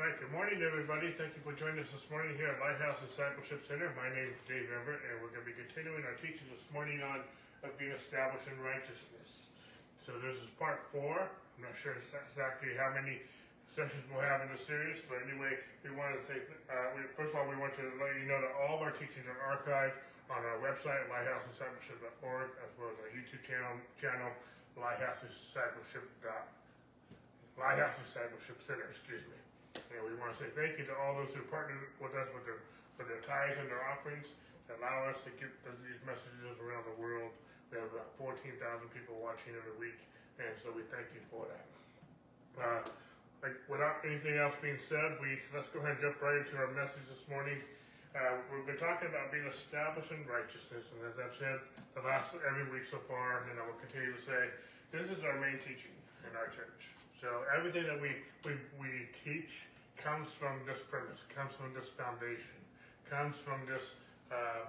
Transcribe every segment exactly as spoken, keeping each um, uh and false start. All right, good morning, everybody. Thank you for joining us this morning here at Lighthouse Discipleship Center. My name is Dave Everett, and we're going to be continuing our teaching this morning on of being established in righteousness. So this is part four. I'm not sure exactly how many sessions we'll have in the series, but anyway, we want to say, uh, we, first of all, we want to let you know that all of our teachings are archived on our website, Lighthouse Discipleship dot org, as well as our YouTube channel, channel Lighthouse Discipleship dot org. Lighthouse Discipleship Center, excuse me. And we want to say thank you to all those who partnered with us with their, with their tithes and their offerings that allow us to get the, these messages around the world. We have about fourteen thousand people watching every week, and so we thank you for that. Uh, like, without anything else being said, we let's go ahead and jump right into our message this morning. Uh, we've been talking about being established in righteousness, and as I've said the last every week so far, and I will continue to say, this is our main teaching in our church. So everything that we, we, we teach comes from this premise, comes from this foundation, comes from this, uh,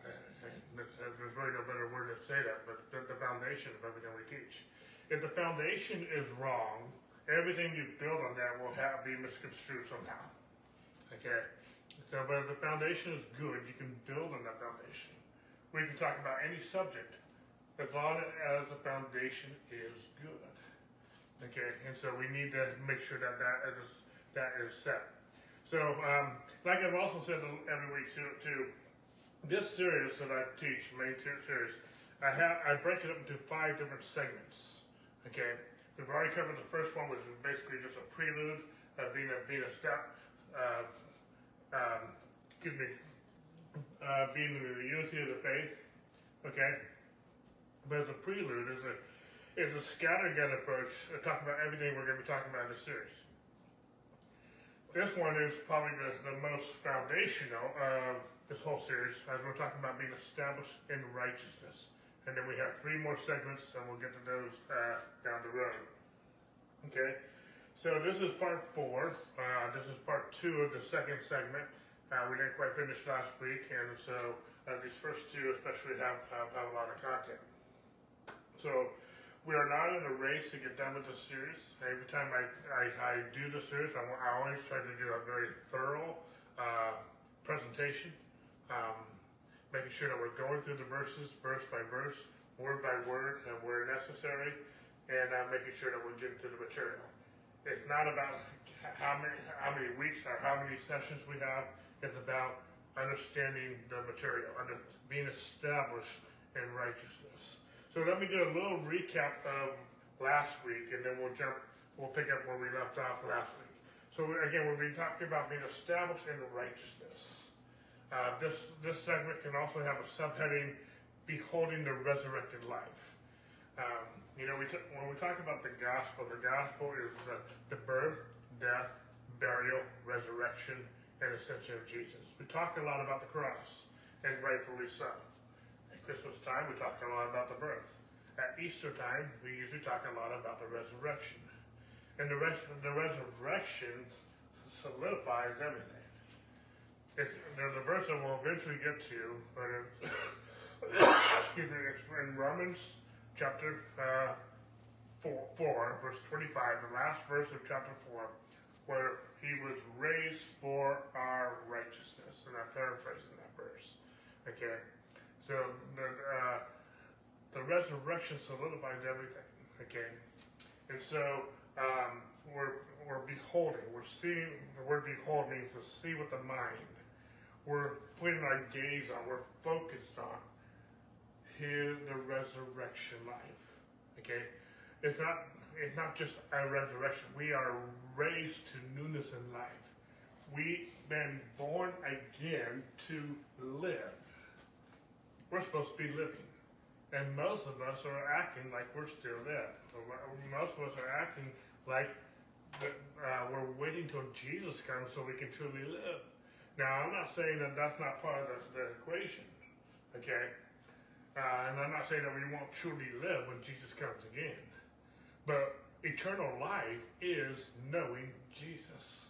there's really no better word to say that, but the, the foundation of everything we teach. If the foundation is wrong, everything you build on that will have, be misconstrued somehow. Okay? So, but if the foundation is good, you can build on that foundation. We can talk about any subject as long as the foundation is good. Okay, and so we need to make sure that that is, that is set. So, um, like I've also said every week too, too, this series that I teach, main series, I have I break it up into five different segments. Okay, we've already covered the first one, which is basically just a prelude of being a being a step, uh, um, excuse me, uh, being in the unity of the faith. Okay, but the prelude is a It's a scattergun approach to talk about everything we're going to be talking about in this series. This one is probably the, the most foundational of this whole series, as we're talking about being established in righteousness. And then we have three more segments, and we'll get to those uh, down the road. Okay, so this is part four. Uh, this is part two of the second segment. Uh, we didn't quite finish last week, and so uh, these first two especially have, have, have a lot of content. So, we are not in a race to get done with this series. Every time I, I, I do the series, I, I always try to do a very thorough uh, presentation, um, making sure that we're going through the verses, verse by verse, word by word, and where necessary, and uh, making sure that we're getting to the material. It's not about how many, how many weeks or how many sessions we have. It's about understanding the material, under, being established in righteousness. So let me do a little recap of last week, and then we'll jump, we'll pick up where we left off last week. So again, we'll be talking about being established in righteousness. Uh, this, this segment can also have a subheading, Beholding the Resurrected Life. Um, you know, we t when we talk about the gospel, the gospel is the, the birth, death, burial, resurrection, and ascension of Jesus. We talk a lot about the cross, and rightfully so. Christmas time, we talk a lot about the birth. At Easter time, we usually talk a lot about the resurrection. And the, res the resurrection solidifies everything. It's, there's a verse that we'll eventually get to, but it's, excuse me, it's in Romans chapter uh, four, four, verse twenty-five, the last verse of chapter four, where he was raised for our righteousness. And I'm paraphrasing that verse. Okay. So the, uh, the resurrection solidifies everything, okay? And so um, we're, we're beholding, we're seeing, the word behold means to see with the mind. We're putting our gaze on, we're focused on here the resurrection life, okay? It's not, it's not just a resurrection. We are raised to newness in life. We've been born again to live. We're supposed to be living, and most of us are acting like we're still dead. Most of us are acting like the, uh, we're waiting till Jesus comes so we can truly live. Now, I'm not saying that that's not part of the, the equation, okay? Uh, and I'm not saying that we won't truly live when Jesus comes again. But eternal life is knowing Jesus,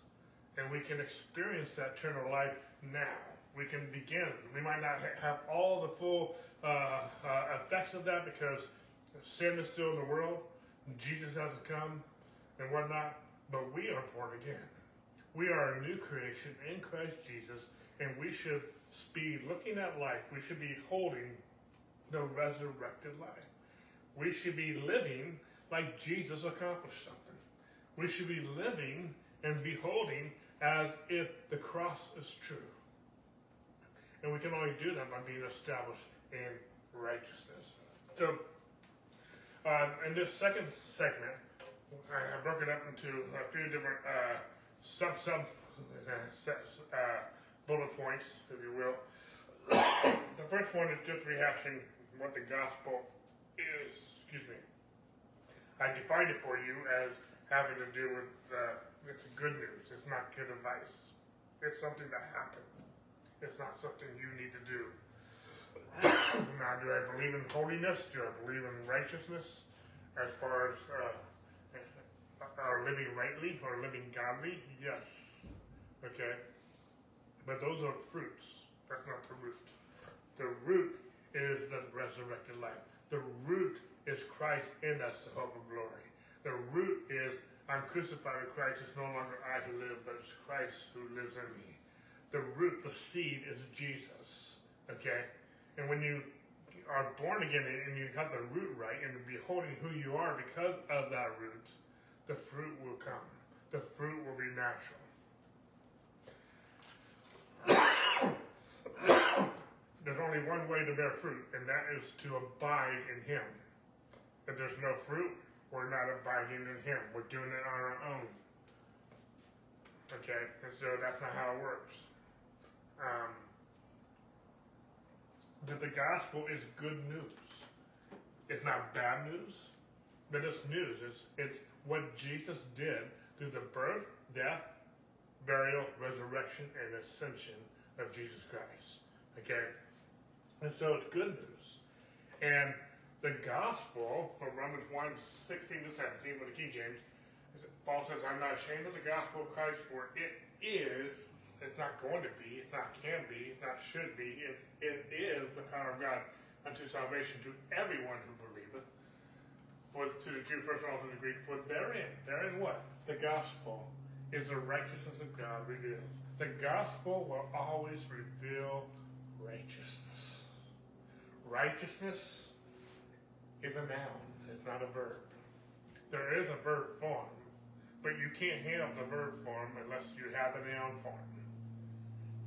and we can experience that eternal life now. We can begin. We might not have all the full uh, uh, effects of that because sin is still in the world. Jesus has to come and whatnot. But we are born again. We are a new creation in Christ Jesus, and we should be looking at life. We should be holding the resurrected life. We should be living like Jesus accomplished something. We should be living and beholding as if the cross is true. And we can only do that by being established in righteousness. So, uh, in this second segment, I broke it up into a few different uh, sub sub uh, bullet points, if you will. The first one is just rehashing what the gospel is. Excuse me. I defined it for you as having to do with uh, it's good news. It's not good advice. It's something that happened. It's not something you need to do. Now, do I believe in holiness? Do I believe in righteousness? As far as uh, our living rightly or living godly? Yes. Okay. But those are fruits. That's not the root. The root is the resurrected life. The root is Christ in us, the hope of glory. The root is, I'm crucified with Christ. It's no longer I who live, but it's Christ who lives in me. The root, the seed, is Jesus. Okay? And when you are born again and you have the root right and beholding who you are because of that root, the fruit will come. The fruit will be natural. There's only one way to bear fruit, and that is to abide in Him. If there's no fruit, we're not abiding in Him. We're doing it on our own. Okay? And so that's not how it works. Um, that the gospel is good news. It's not bad news, but it's news. It's, it's what Jesus did through the birth, death, burial, resurrection, and ascension of Jesus Christ. Okay? And so it's good news. And the gospel from Romans one, sixteen to seventeen, with the King James, Paul says, I'm not ashamed of the gospel of Christ, for it is, it's not going to be, it's not can be, it's not should be, it's, it is the power of God unto salvation to everyone who believeth, for to the Jew first and also to the Greek, for therein, therein what? The gospel is the righteousness of God revealed. The gospel will always reveal righteousness. Righteousness is a noun. It's not a verb. There is a verb form, but you can't have the verb form unless you have the noun form.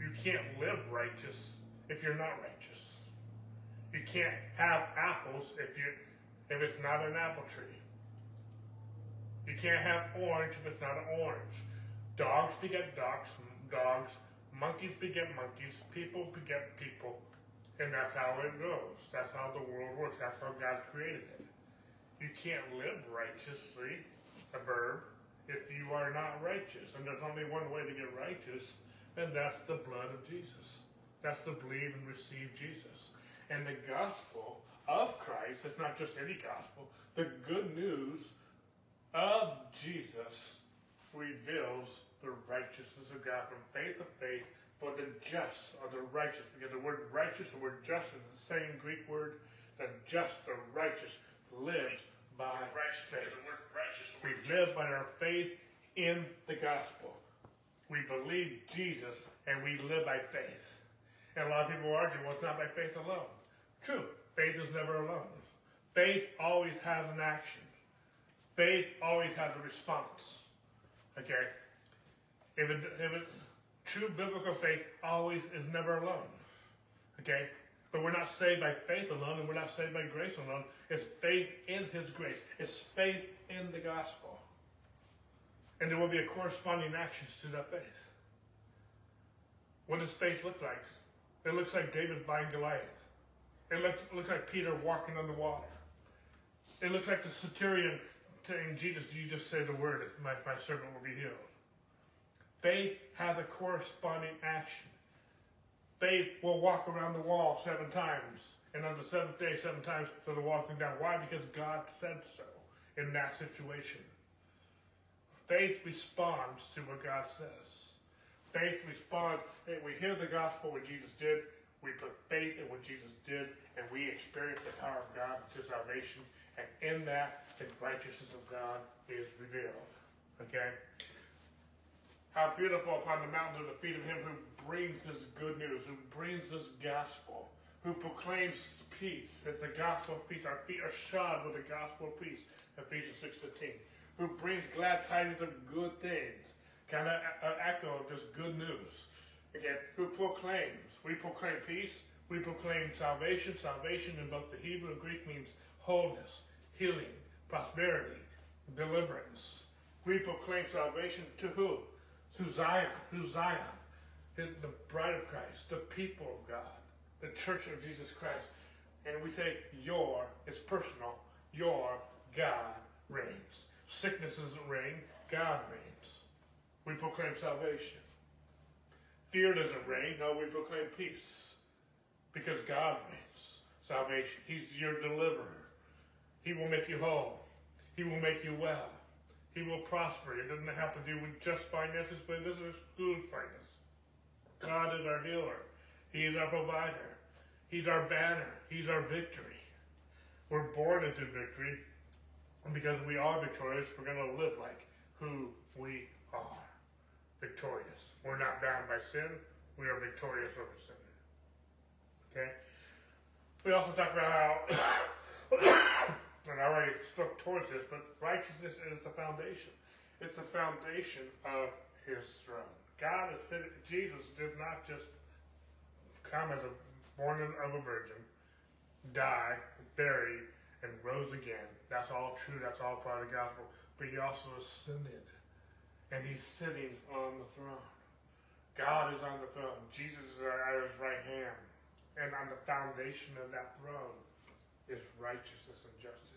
You can't live righteous if you're not righteous. You can't have apples if you if it's not an apple tree. You can't have orange if it's not an orange. Dogs beget dogs. Dogs, monkeys beget monkeys, people beget people, and that's how it goes. That's how the world works. That's how God created it. You can't live righteously, a verb, if you are not righteous. And there's only one way to get righteous, and that's the blood of Jesus. That's to believe and receive Jesus. And the gospel of Christ, it's not just any gospel, the good news of Jesus reveals the righteousness of God from faith to faith, for the just or the righteous, because the word righteous, the word just is the same Greek word. The just, the righteous, lives by faith. We live by our faith in the gospel. We believe Jesus and we live by faith. And a lot of people argue, well, it's not by faith alone. True, faith is never alone. Faith always has an action. Faith always has a response. Okay? If it, if it, true biblical faith always is never alone, okay? But we're not saved by faith alone, and we're not saved by grace alone. It's faith in His grace. It's faith in the gospel. And there will be a corresponding actions to that faith. What does faith look like? It looks like David buying Goliath. It looks, looks like Peter walking on the water. It looks like the centurion telling Jesus, you just say the word, my, my servant will be healed. Faith has a corresponding action. Faith will walk around the wall seven times, and on the seventh day, seven times, so the wall comes down. Why? Because God said so in that situation. Faith responds to what God says. Faith responds. We hear the gospel, what Jesus did. We put faith in what Jesus did, and we experience the power of God to salvation. And in that, the righteousness of God is revealed. Okay? How beautiful upon the mountain are the feet of him who brings this good news, who brings this gospel, who proclaims peace. It's the gospel of peace. Our feet are shod with the gospel of peace, Ephesians six fifteen. Who brings glad tidings of good things, kind of an echo of just good news. Again, who proclaims. We proclaim peace. We proclaim salvation. Salvation in both the Hebrew and Greek means wholeness, healing, prosperity, deliverance. We proclaim salvation to who? To Zion. Who's Zion? The bride of Christ, the people of God, the church of Jesus Christ. And we say, your, it's personal, your God reigns. Sickness doesn't reign, God reigns. We proclaim salvation. Fear doesn't reign, no, we proclaim peace. Because God reigns. Salvation. He's your deliverer. He will make you whole. He will make you well. He will prosper. It doesn't have to do with just finances, but it doesn't exclude finances. God is our healer. He is our provider. He's our banner. He's our victory. We're born into victory, and because we are victorious, we're going to live like who we are. Victorious. We're not bound by sin. We are victorious over sin. Okay? We also talk about how... and I already spoke towards this, but righteousness is the foundation. It's the foundation of his throne. God has said, Jesus did not just come as a born of a virgin, die, buried, and rose again. That's all true. That's all part of the gospel. But he also ascended, and he's sitting on the throne. God is on the throne. Jesus is at his right hand, and on the foundation of that throne is righteousness and justice.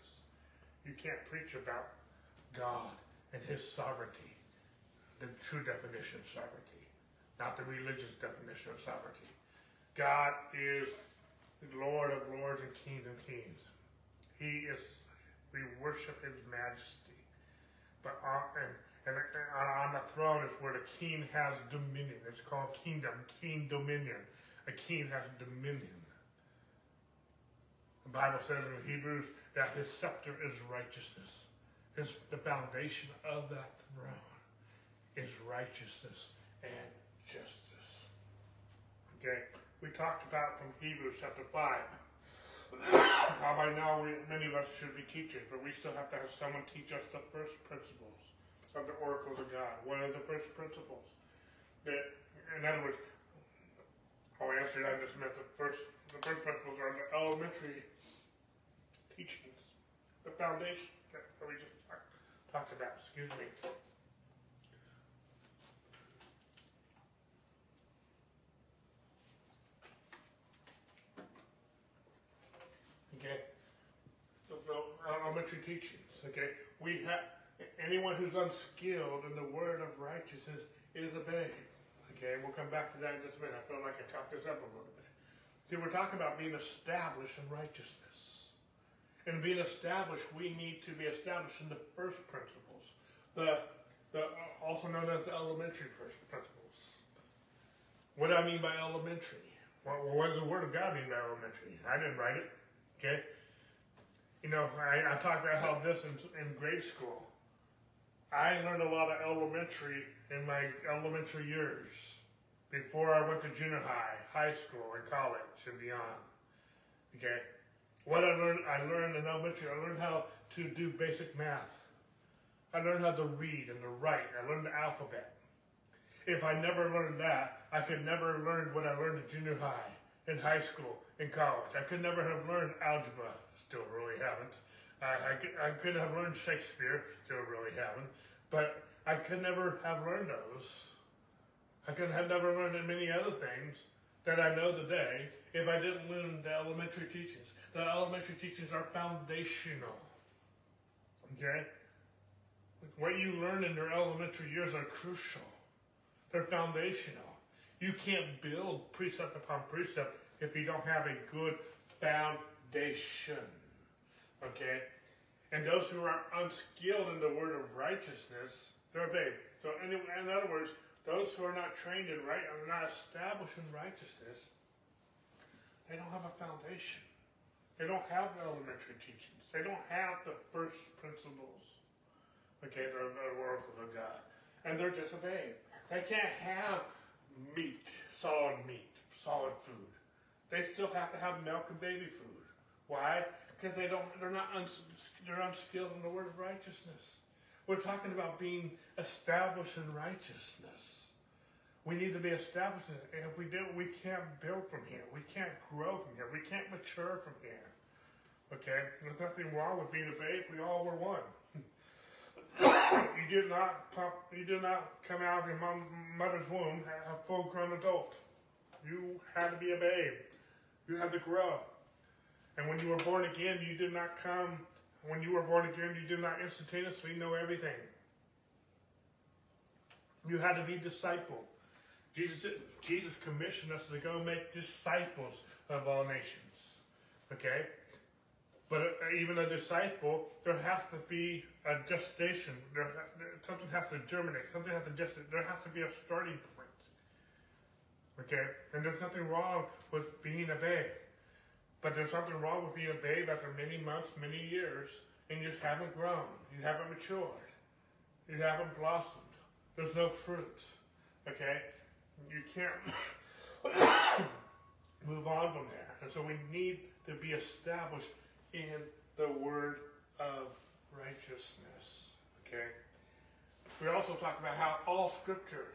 You can't preach about God and his sovereignty, the true definition of sovereignty, not the religious definition of sovereignty. God is Lord of lords and King of kings. He is, we worship his majesty. But on, and, and, and on the throne is where the king has dominion. It's called kingdom, king dominion. A king has dominion. The Bible says in Hebrews that his scepter is righteousness. His, the foundation of that throne is righteousness and justice. Okay, we talked about from Hebrews chapter five. How by now we, many of us should be teachers, but we still have to have someone teach us the first principles of the oracles of God. What are the first principles? That, in other words, oh, I answered. I just meant the first. The first principles are the elementary teachings, the foundation that we just talk, talked about. Excuse me. Okay, the, the elementary teachings. Okay, we have anyone who's unskilled in the word of righteousness is a babe. Okay, we'll come back to that in just a minute. I feel like I talked this up a little bit. See, we're talking about being established in righteousness. And being established, we need to be established in the first principles, the, the also known as the elementary principles. What do I mean by elementary? Well, what does the Word of God mean by elementary? I didn't write it, okay? You know, I, I talked about how this in, in grade school. I learned a lot of elementary in my elementary years before I went to junior high, high school, and college, and beyond. Okay, what I learned, I learned in elementary. I learned how to do basic math. I learned how to read and to write. I learned the alphabet. If I never learned that, I could never learn what I learned in junior high, in high school, in college. I could never have learned algebra. Still, really haven't. I, I, I could have learned Shakespeare, still really haven't, but I could never have learned those. I could have never learned many other things that I know today if I didn't learn the elementary teachings. The elementary teachings are foundational, okay? What you learn in your elementary years are crucial. They're foundational. You can't build precept upon precept if you don't have a good foundation. Okay, and those who are unskilled in the word of righteousness, they're babies. So in, in other words, those who are not trained in right, are not established in righteousness, they don't have a foundation. They don't have elementary teachings. They don't have the first principles. Okay, they're the oracles of God, and they're just a babe. They can't have meat, solid meat, solid food. They still have to have milk and baby food. Why? Because they don't. They're not. Uns, they're unskilled in the word of righteousness. We're talking about being established in righteousness. We need to be established in it. And if we don't, we can't build from here. We can't grow from here. We can't mature from here. Okay? There's nothing wrong with being a babe. We all were one. You did not pump, you did not come out of your mom, mother's womb a full-grown adult. You had to be a babe. You had to grow. And when you were born again, you did not come. When you were born again, you did not instantaneously know everything. You had to be discipled. Jesus, Jesus commissioned us to go make disciples of all nations. Okay? But even a disciple, there has to be a gestation. There, something has to germinate. Something has to gestate. There has to be a starting point. Okay? And there's nothing wrong with being a babe. But there's something wrong with being a babe after many months, many years, and you just haven't grown. You haven't matured. You haven't blossomed. There's no fruit. Okay? You can't move on from there. And so we need to be established in the word of righteousness. Okay? We also talk about how all scripture...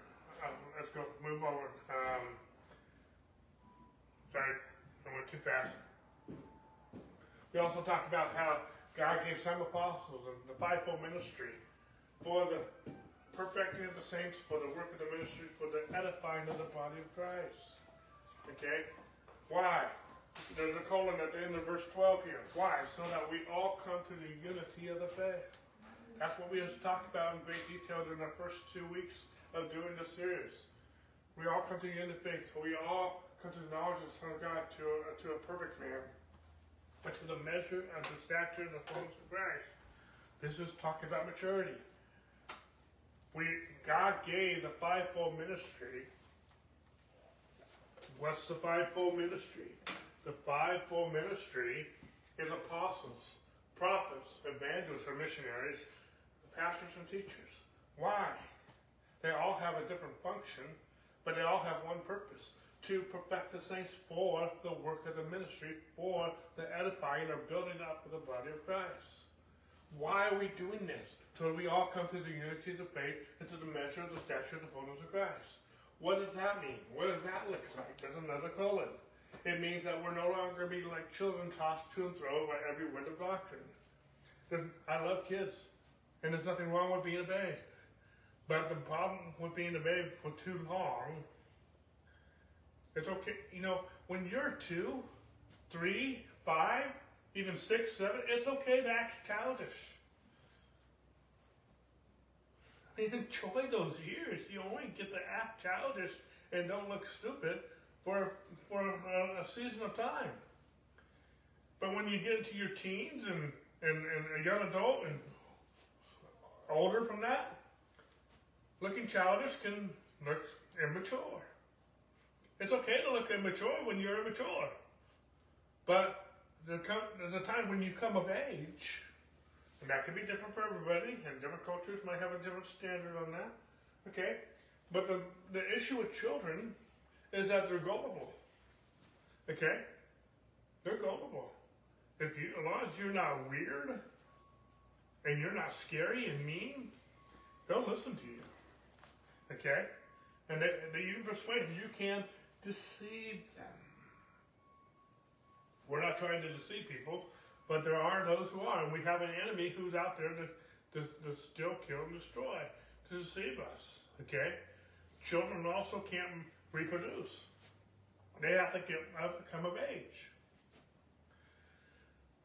Uh, let's go move over. Um, sorry, I went too fast. We also talked about how God gave some apostles and the fivefold ministry for the perfecting of the saints, for the work of the ministry, for the edifying of the body of Christ. Okay? Why? There's a colon at the end of verse twelve here. Why? So that we all come to the unity of the faith. That's what we just talked about in great detail during the first two weeks of doing this series. We all come to the unity of the faith. We all come to the knowledge of the Son of God, to a, to a perfect man, but to the measure of the stature and the fullness of Christ. This is talking about maturity. We, God gave the fivefold ministry. What's the fivefold ministry? The fivefold ministry is apostles, prophets, evangelists, or missionaries, pastors, and teachers. Why? They all have a different function, but they all have one purpose: to perfect the saints for the work of the ministry, for the edifying or building up of the body of Christ. Why are we doing this? So that we all come to the unity of the faith and to the measure of the stature of the fullness of Christ. What does that mean? What does that look like? There's another colon. It means that we're no longer being like children tossed to and fro by every wind of doctrine. There's, I love kids, and there's nothing wrong with being a babe. But the problem with being a babe for too long, it's okay. You know, when you're two, three, five, even six, seven, it's okay to act childish. Enjoy those years. You only get to act childish and don't look stupid for for a, a season of time. But when you get into your teens and, and, and a young adult and older from that, looking childish can look immature. It's okay to look immature when you're immature. But the, the time when you come of age, and that can be different for everybody, and different cultures might have a different standard on that. Okay? But the, the issue with children is that they're gullible. Okay? They're gullible. If you, as long as you're not weird, and you're not scary and mean, they'll listen to you. Okay? And they, they, you can persuade them. You can deceive them. We're not trying to deceive people. But there are those who are, and we have an enemy who's out there to, to, to still kill and destroy, to deceive us, okay? Children also can't reproduce. They have to, get, have to come of age.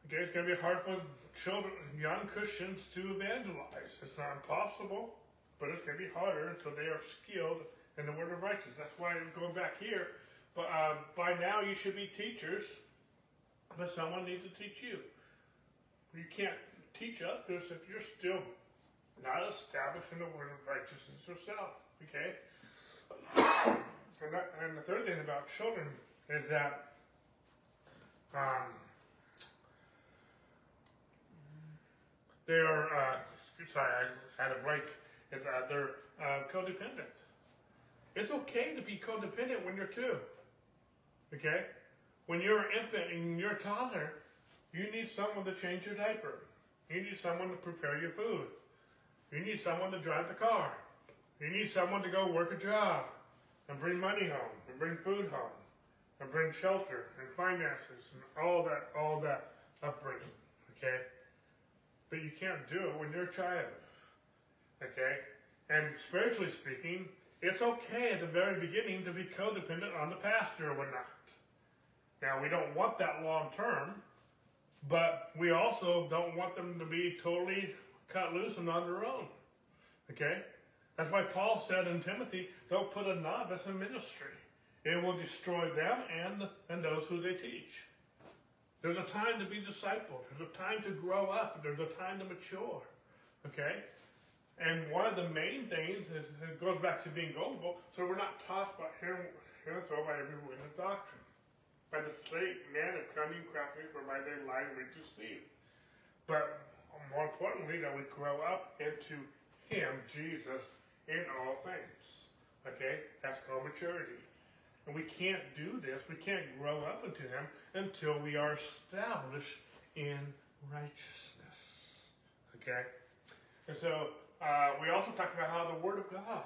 Okay, it's going to be hard for children, young Christians to evangelize. It's not impossible, but it's going to be harder until they are skilled in the word of righteousness. That's why I'm going back here. But uh, by now you should be teachers, but someone needs to teach you. You can't teach others if you're still not established in the word of righteousness yourself. Okay? And, that, and the third thing about children is that um, they are, uh, sorry, I had a break, is that they're uh, codependent. It's okay to be codependent when you're two. Okay? When you're an infant and you're a toddler, you need someone to change your diaper. You need someone to prepare your food. You need someone to drive the car. You need someone to go work a job and bring money home and bring food home and bring shelter and finances and all that, all that upbringing. Okay? But you can't do it when you're a child. Okay? And spiritually speaking, it's okay at the very beginning to be codependent on the pastor or whatnot. Now, we don't want that long term, but we also don't want them to be totally cut loose and on their own. Okay? That's why Paul said in Timothy, don't put a novice in ministry. It will destroy them and, and those who they teach. There's a time to be discipled. There's a time to grow up. There's a time to mature. Okay? And one of the main things is, it goes back to being gullible, so we're not tossed by here and so by every wind of doctrine, by the straight man of cunning craftiness, whereby they lie and deceive. But more importantly, that we grow up into Him, Jesus, in all things. Okay? That's called maturity. And we can't do this, we can't grow up into Him until we are established in righteousness. Okay? And so, Uh, we also talked about how the Word of God,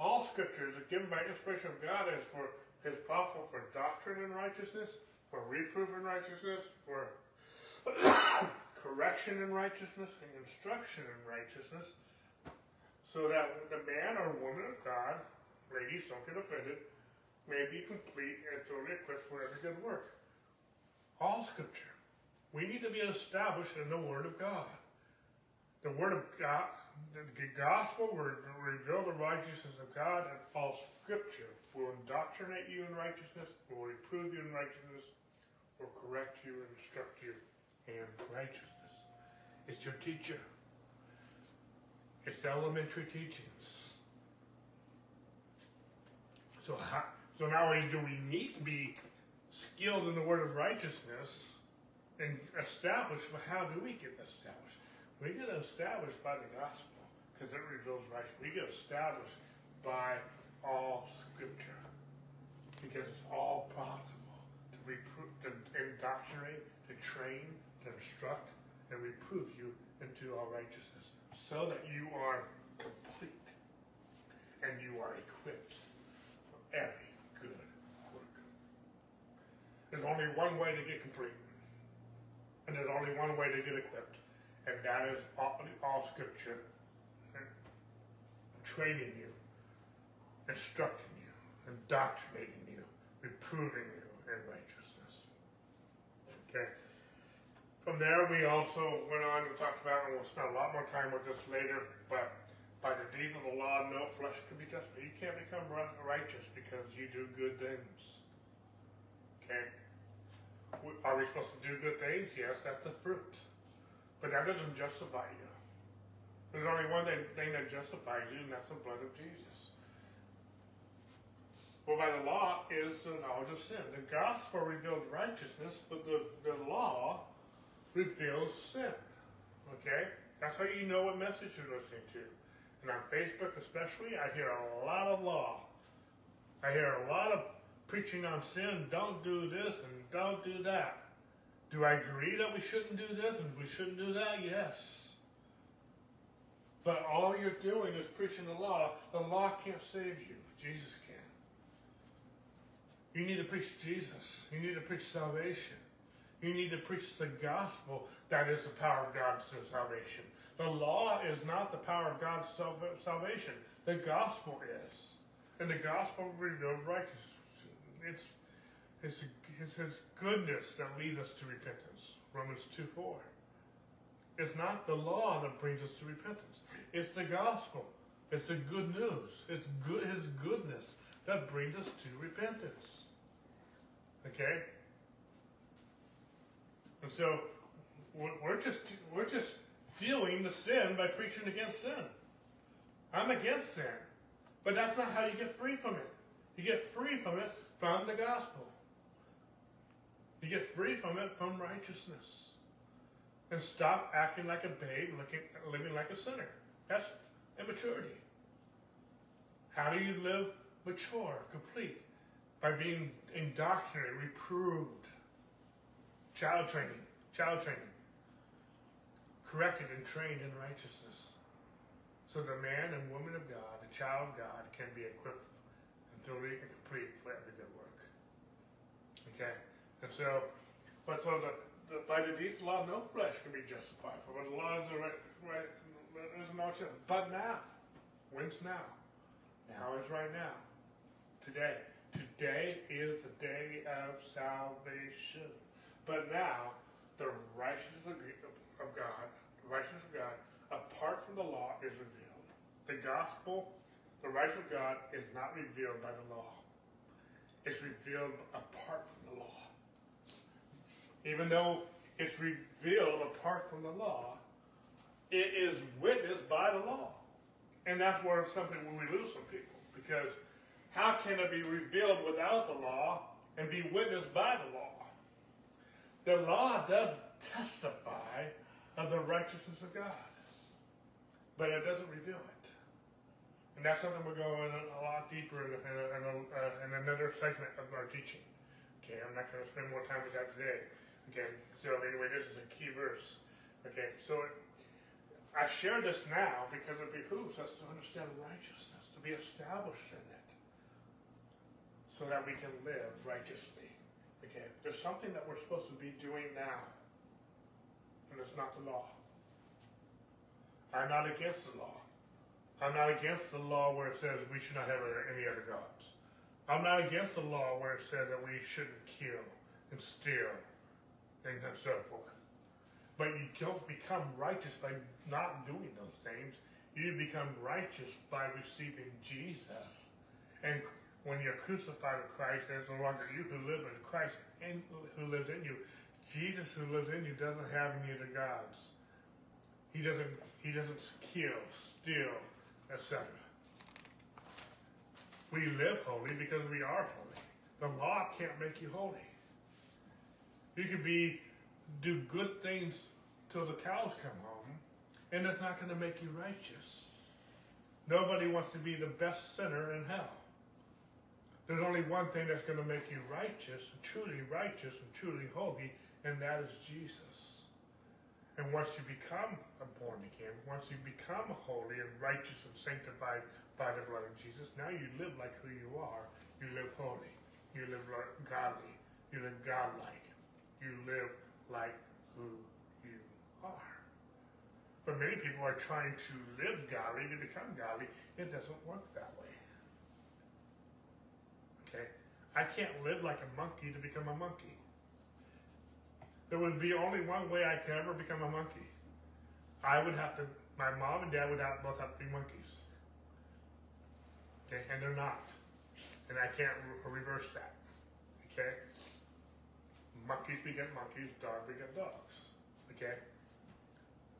all scriptures are given by inspiration of God as for His profitable for doctrine and righteousness, for reproof and righteousness, for correction and righteousness, and instruction and righteousness, so that the man or woman of God, ladies, don't get offended, may be complete and totally equipped for every good work. All scripture. We need to be established in the Word of God. The Word of God, the gospel will reveal the righteousness of God, and all scripture will indoctrinate you in righteousness, will reprove you in righteousness, will correct you and instruct you in righteousness. It's your teacher. It's elementary teachings. So, how, so not only do we need to be skilled in the word of righteousness and established, but how do we get established? We get established by the gospel because it reveals righteousness. We get established by all scripture because it's all profitable to reprove, to indoctrinate, to train, to instruct, and reprove you into all righteousness so that you are complete and you are equipped for every good work. There's only one way to get complete, and there's only one way to get equipped. And that is all, all scripture, okay? Training you, instructing you, indoctrinating you, reproving you in righteousness. Okay. From there, we also went on and talked about, and we'll spend a lot more time with this later, but by the deeds of the law, no flesh can be justified. You can't become righteous because you do good things. Okay. Are we supposed to do good things? Yes, that's the fruit. But that doesn't justify you. There's only one thing that justifies you, and that's the blood of Jesus. Well, by the law is the knowledge of sin. The gospel reveals righteousness, but the, the law reveals sin. Okay? That's how you know what message you're listening to. And on Facebook especially, I hear a lot of law. I hear a lot of preaching on sin. Don't do this and don't do that. Do I agree that we shouldn't do this and we shouldn't do that? Yes. But all you're doing is preaching the law. The law can't save you. Jesus can. You need to preach Jesus. You need to preach salvation. You need to preach the gospel that is the power of God to salvation. The law is not the power of God's salvation. The gospel is. And the gospel reveals righteousness. It's It's His goodness that leads us to repentance. Romans two four. It's not the law that brings us to repentance. It's the gospel. It's the good news. It's good, His goodness that brings us to repentance. Okay? And so, we're just, we're just dealing the sin by preaching against sin. I'm against sin. But that's not how you get free from it. You get free from it from the gospel. You get free from it from righteousness. And stop acting like a babe, looking, living like a sinner. That's immaturity. How do you live mature, complete, by being indoctrinated, reproved, child training, child training, corrected and trained in righteousness. So the man and woman of God, the child of God, can be equipped and thoroughly and complete for every good work. Okay? And so, but so the, the, by the deeds of law, no flesh can be justified, for the law is the right, right is an option. But now, when's now? Now is right now. Today. Today is the day of salvation. But now, the righteousness of God, the righteousness of God, apart from the law, is revealed. The gospel, the righteousness of God, is not revealed by the law. It's revealed apart from the law. Even though it's revealed apart from the law, it is witnessed by the law. And that's where something we lose some people, because how can it be revealed without the law and be witnessed by the law? The law does testify of the righteousness of God, but it doesn't reveal it. And that's something we're going a lot deeper in, in, in, uh, in another segment of our teaching. Okay, I'm not going to spend more time with that today. Okay, so anyway, this is a key verse. Okay, so it, I share this now because it behooves us to understand righteousness, to be established in it, so that we can live righteously. Okay, there's something that we're supposed to be doing now, and it's not the law. I'm not against the law. I'm not against the law where it says we should not have any other gods. I'm not against the law where it says that we shouldn't kill and steal and so forth. But you don't become righteous by not doing those things. You become righteous by receiving Jesus. And when you're crucified with Christ, there's no longer you who live in Christ and who lives in you. Jesus who lives in you doesn't have any other gods. He doesn't, he doesn't kill, steal, et cetera. We live holy because we are holy. The law can't make you holy. You could be do good things till the cows come home, and it's not going to make you righteous. Nobody wants to be the best sinner in hell. There's only one thing that's going to make you righteous, truly righteous and truly holy, and that is Jesus. And once you become born again, once you become holy and righteous and sanctified by the blood of Jesus, now you live like who you are. You live holy. You live godly. You live godlike. You live like who you are. But many people are trying to live godly to become godly. It doesn't work that way. Okay? I can't live like a monkey to become a monkey. There would be only one way I could ever become a monkey. I would have to, my mom and dad would have, both have to be monkeys. Okay? And they're not. And I can't re- reverse that. Okay? Monkeys beget monkeys, dogs beget dogs. Okay?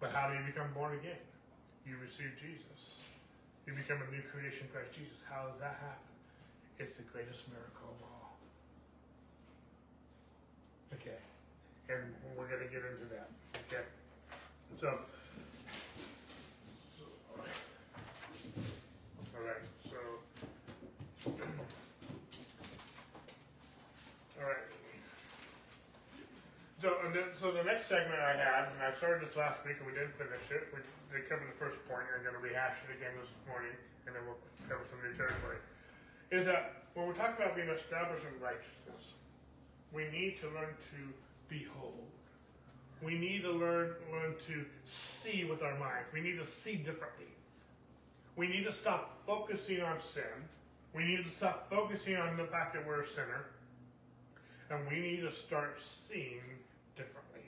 But how do you become born again? You receive Jesus. You become a new creation in Christ Jesus. How does that happen? It's the greatest miracle of all. Okay? And we're going to get into that. Okay? So, alright, so, alright. So, and then, so the next segment I had, and I started this last week and we didn't finish it, we they covered the first point, and I'm going to rehash it again this morning, and then we'll cover some new territory, is that when we're talking about being established in righteousness, we need to learn to behold. We need to learn, learn to see with our minds. We need to see differently. We need to stop focusing on sin. We need to stop focusing on the fact that we're a sinner. And we need to start seeing differently.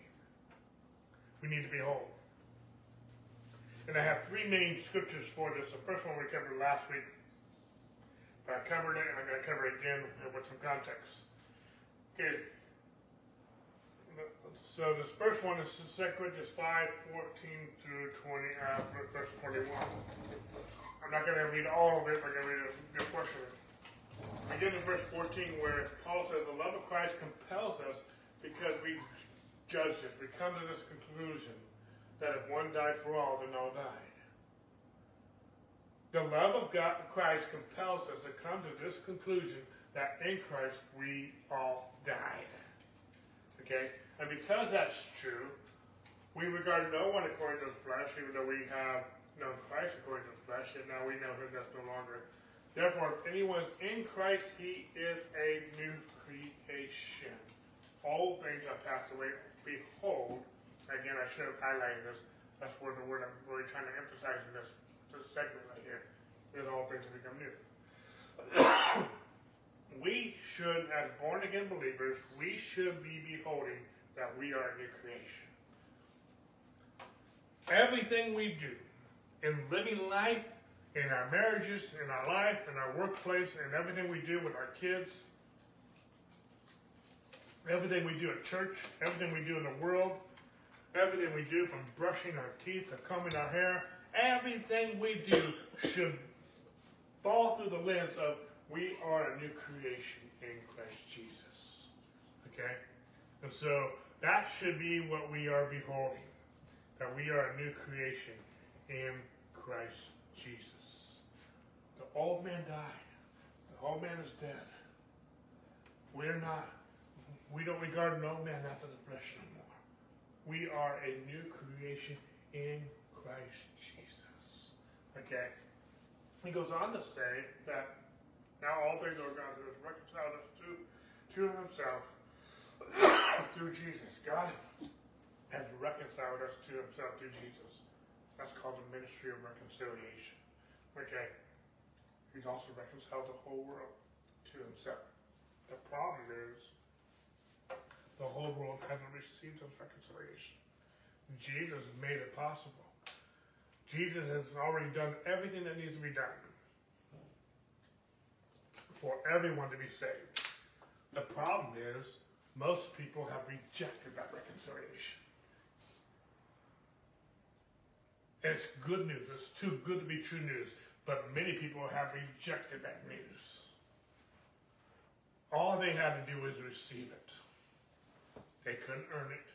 We need to behold. And I have three main scriptures for this. The first one we covered last week, but I covered it and I'm going to cover it again with some context. Okay. So this first one is Second Corinthians five, fourteen through twenty, uh, verse twenty-one. I'm not going to read all of it, but I'm going to read a good portion of it. Again in verse fourteen, where Paul says the love of Christ compels us because we judge it. We come to this conclusion that if one died for all, then all died. The love of God, Christ compels us to come to this conclusion that in Christ we all died. Okay? And because that's true, we regard no one according to the flesh, even though we have known Christ according to the flesh, and now we know him that's no longer. Therefore, if anyone's in Christ, he is a new creation. All things are passed away. Behold, again, I should have highlighted this. That's where the word I'm really trying to emphasize in this, this segment right here, is all things have become new. We should, as born-again believers, we should be beholding that we are a new creation. Everything we do in living life, in our marriages, in our life, in our workplace, and everything we do with our kids, everything we do at church, everything we do in the world, everything we do from brushing our teeth to combing our hair, everything we do should fall through the lens of we are a new creation in Christ Jesus. Okay? And so that should be what we are beholding, that we are a new creation in Christ Jesus. The old man died. The old man is dead. We're not. We don't regard no man after the flesh no more. We are a new creation in Christ Jesus. Okay? He goes on to say that now all things are God who has reconciled us to, to himself through Jesus. God has reconciled us to himself through Jesus. That's called the ministry of reconciliation. Okay. He's also reconciled the whole world to himself. The problem is the whole world hasn't received this reconciliation. Jesus has made it possible. Jesus has already done everything that needs to be done for everyone to be saved. The problem is, most people have rejected that reconciliation. And it's good news. It's too good to be true news. But many people have rejected that news. All they had to do was receive it. They couldn't earn it.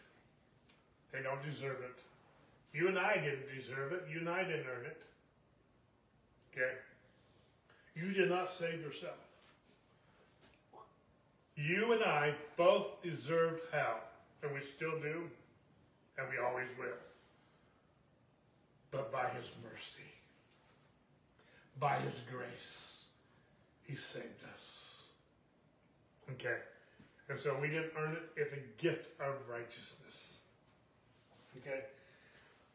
They don't deserve it. You and I didn't deserve it. You and I didn't earn it. Okay? You did not save yourself. You and I both deserved hell, and we still do, and we always will. But by his mercy, by his grace, he saved us. Okay? And so we didn't earn it. It's a gift of righteousness. Okay?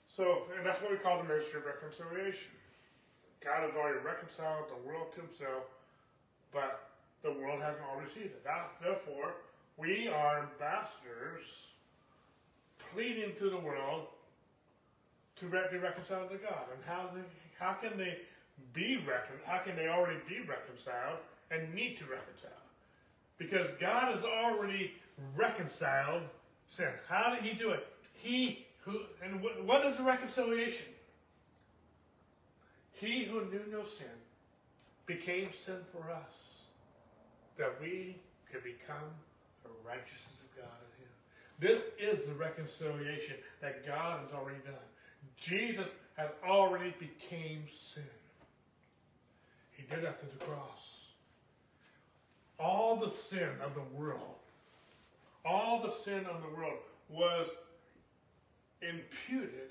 So, and that's what we call the ministry of reconciliation. God has already reconciled the world to himself, but the world hasn't all received it. Now, therefore, we are ambassadors pleading to the world to be reconciled to God. And how, they, how can they be recon, how can they already be reconciled and need to reconcile? Because God has already reconciled sin. How did he do it? He who, and what is the reconciliation? He who knew no sin became sin for us, that we could become the righteousness of God in him. This is the reconciliation that God has already done. Jesus has already became sin. He did that through the cross. All the sin of the world, all the sin of the world was imputed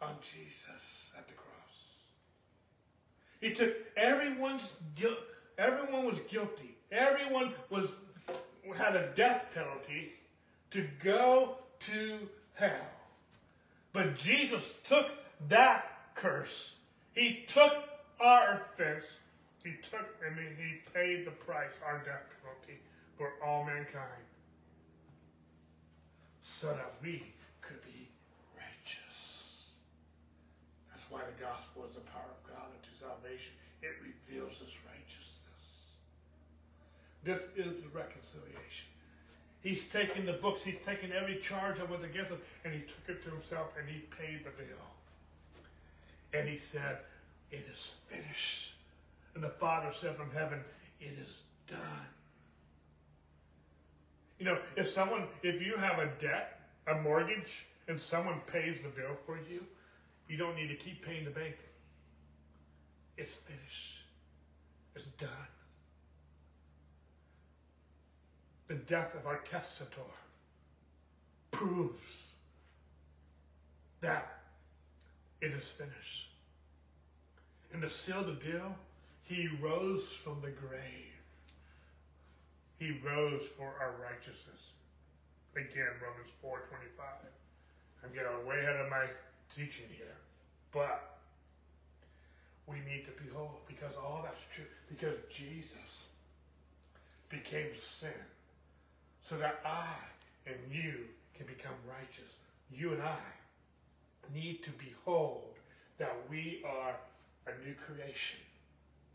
on Jesus at the cross. He took everyone's guilt. Everyone was guilty. Everyone was had a death penalty to go to hell. But Jesus took that curse. He took our offense. He took, I mean, he paid the price, our death penalty, for all mankind, so that we could be righteous. That's why the gospel is the power of God unto salvation. It reveals this righteousness. This is the reconciliation. He's taken the books, he's taken every charge that was against us, and he took it to himself, and he paid the bill. And he said, "It is finished." And the Father said from heaven, "It is done." You know, if someone, if you have a debt, a mortgage, and someone pays the bill for you, you don't need to keep paying the bank. It's finished. It's done. The death of our testator proves that it is finished. And to seal the deal, he rose from the grave. He rose for our righteousness. Again, Romans four twenty-five. I'm getting way ahead of my teaching here. But we need to behold, because all that's true. Because Jesus became sin so that I and you can become righteous. You and I need to behold that we are a new creation,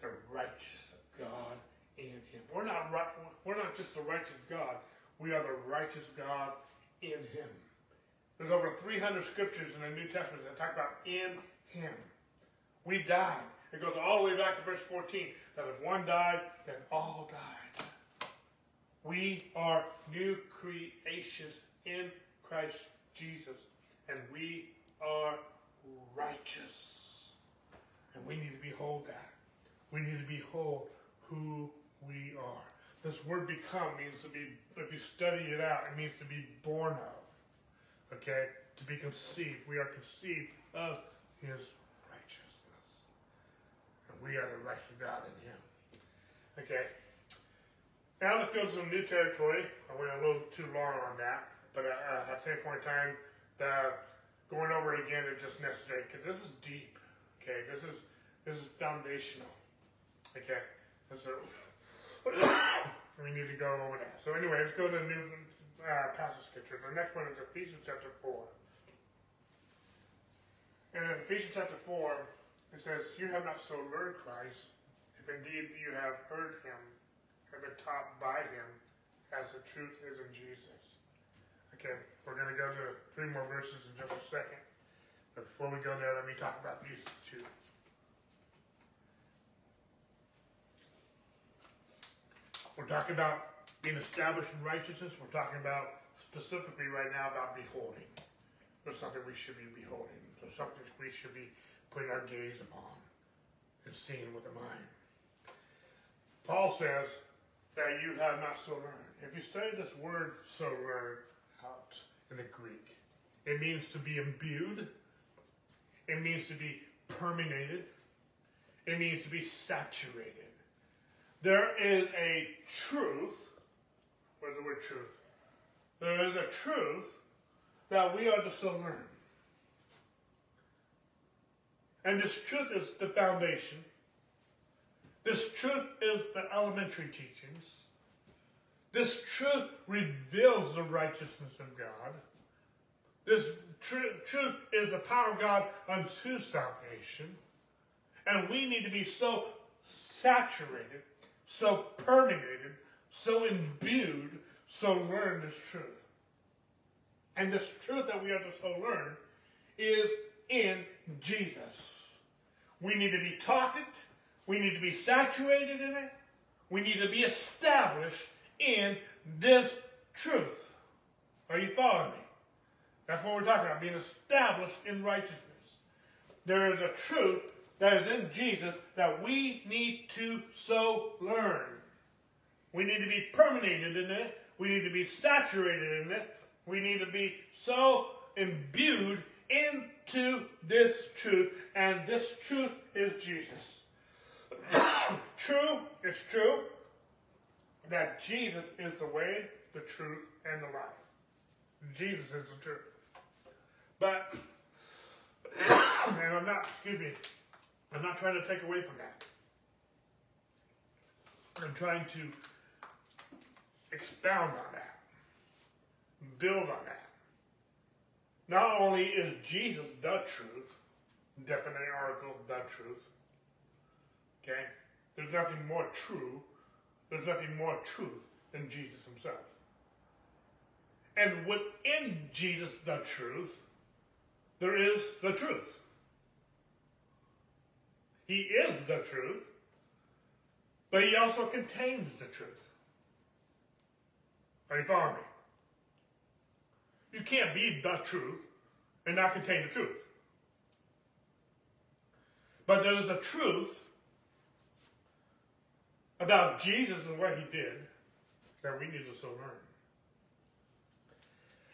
the righteous of God in Him. We're not right, we're not just the righteous of God. We are the righteous God in Him. There's over three hundred scriptures in the New Testament that talk about in Him. We died. It goes all the way back to verse fourteen. That if one died, then all died. We are new creations in Christ Jesus. And we are righteous. And we need to behold that. We need to behold who we are. This word become means to be, if you study it out, it means to be born of. Okay? To be conceived. We are conceived of His righteousness. And we are the righteous God in Him. Okay? Now let's go to some new territory. I went a little too long on that. But uh, at the same point in time, the, going over it again is just necessary. Because this is deep. Okay? This is, this is foundational. Okay? And so... we need to go over that. So anyway, let's go to the new uh, passage of scripture. The next one is Ephesians chapter four. And in Ephesians chapter four, it says, "You have not so learned Christ, if indeed you have heard Him and been taught by Him, as the truth is in Jesus." Okay, we're going to go to three more verses in just a second. But before we go there, let me talk about these two. We're talking about being established in righteousness. We're talking about specifically right now about beholding. There's something we should be beholding. There's something we should be putting our gaze upon and seeing with the mind. Paul says that you have not so learned. If you study this word so learned out in the Greek, it means to be imbued. It means to be permeated. It means to be saturated. There is a truth, where's the word truth? There is a truth that we are to so learn. And this truth is the foundation. This truth is the elementary teachings. This truth reveals the righteousness of God. This tr truth is the power of God unto salvation. And we need to be so saturated, so permeated, so imbued, so learn this truth. And this truth that we are to so learn is in Jesus. We need to be taught it. We need to be saturated in it. We need to be established in this truth. Are you following me? That's what we're talking about, being established in righteousness. There is a truth that is in Jesus that we need to so learn. We need to be permeated in it. We need to be saturated in it. We need to be so imbued into this truth. And this truth is Jesus. True is true that Jesus is the way, the truth, and the life. Jesus is the truth. But, and I'm not, excuse me, I'm not trying to take away from that. I'm trying to expound on that, build on that. Not only is Jesus the truth, definite article, the truth, okay? There's nothing more true, there's nothing more truth than Jesus Himself. And within Jesus the truth, there is the truth. He is the truth, but He also contains the truth. Are you following me? You can't be the truth and not contain the truth. But there is a truth about Jesus and what he did that we need to still learn.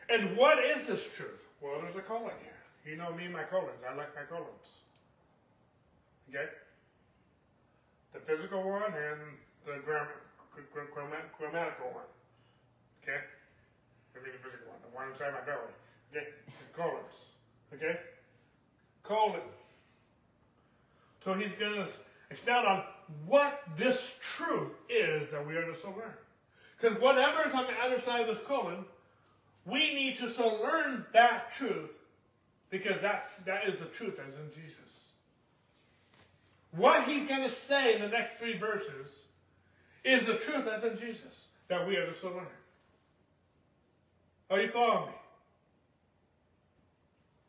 And what is this truth? Well, there's a colon here. You know me and my colons. I like my colons. Okay? The physical one and the gram gram gram grammatical one. Okay? I mean the physical one. The one inside my belly. Okay? The colons. Okay? Colon. So he's going to expound on what this truth is that we are to so learn. Because whatever is on the other side of this colon, we need to so learn that truth, because that, that is the truth that is in Jesus. What he's going to say in the next three verses is the truth that's in Jesus that we are to so learn. Are you following me?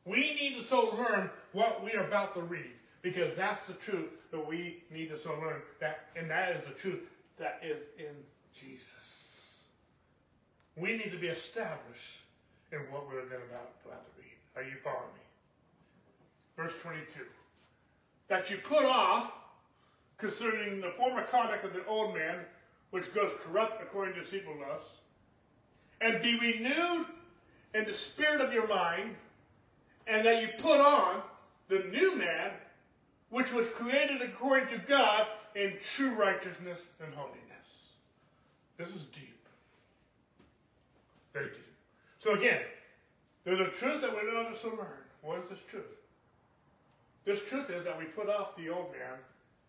We need to so learn what we are about to read, because that's the truth that we need to so learn. That, and that is the truth that is in Jesus. We need to be established in what we're going about, about to read. Are you following me? Verse twenty-two. That you put off concerning the former conduct of the old man, which goes corrupt according to deceitful lusts, and be renewed in the spirit of your mind, and that you put on the new man, which was created according to God in true righteousness and holiness. This is deep. Very deep. So again, there's a truth that we don't understand. What is this truth? This truth is that we put off the old man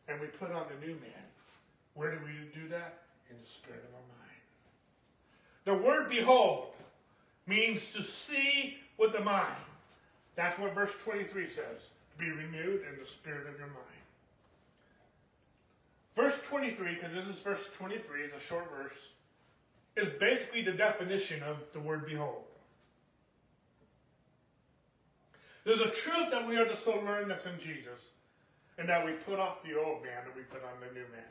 and we put on the new man. Where do we do that? In the spirit of our mind. The word behold means to see with the mind. That's what verse twenty-three says. Be renewed in the spirit of your mind. Verse twenty-three, because this is verse twenty-three, it's a short verse, is basically the definition of the word behold. There's a truth that we are to so learn that's in Jesus, and that we put off the old man and we put on the new man.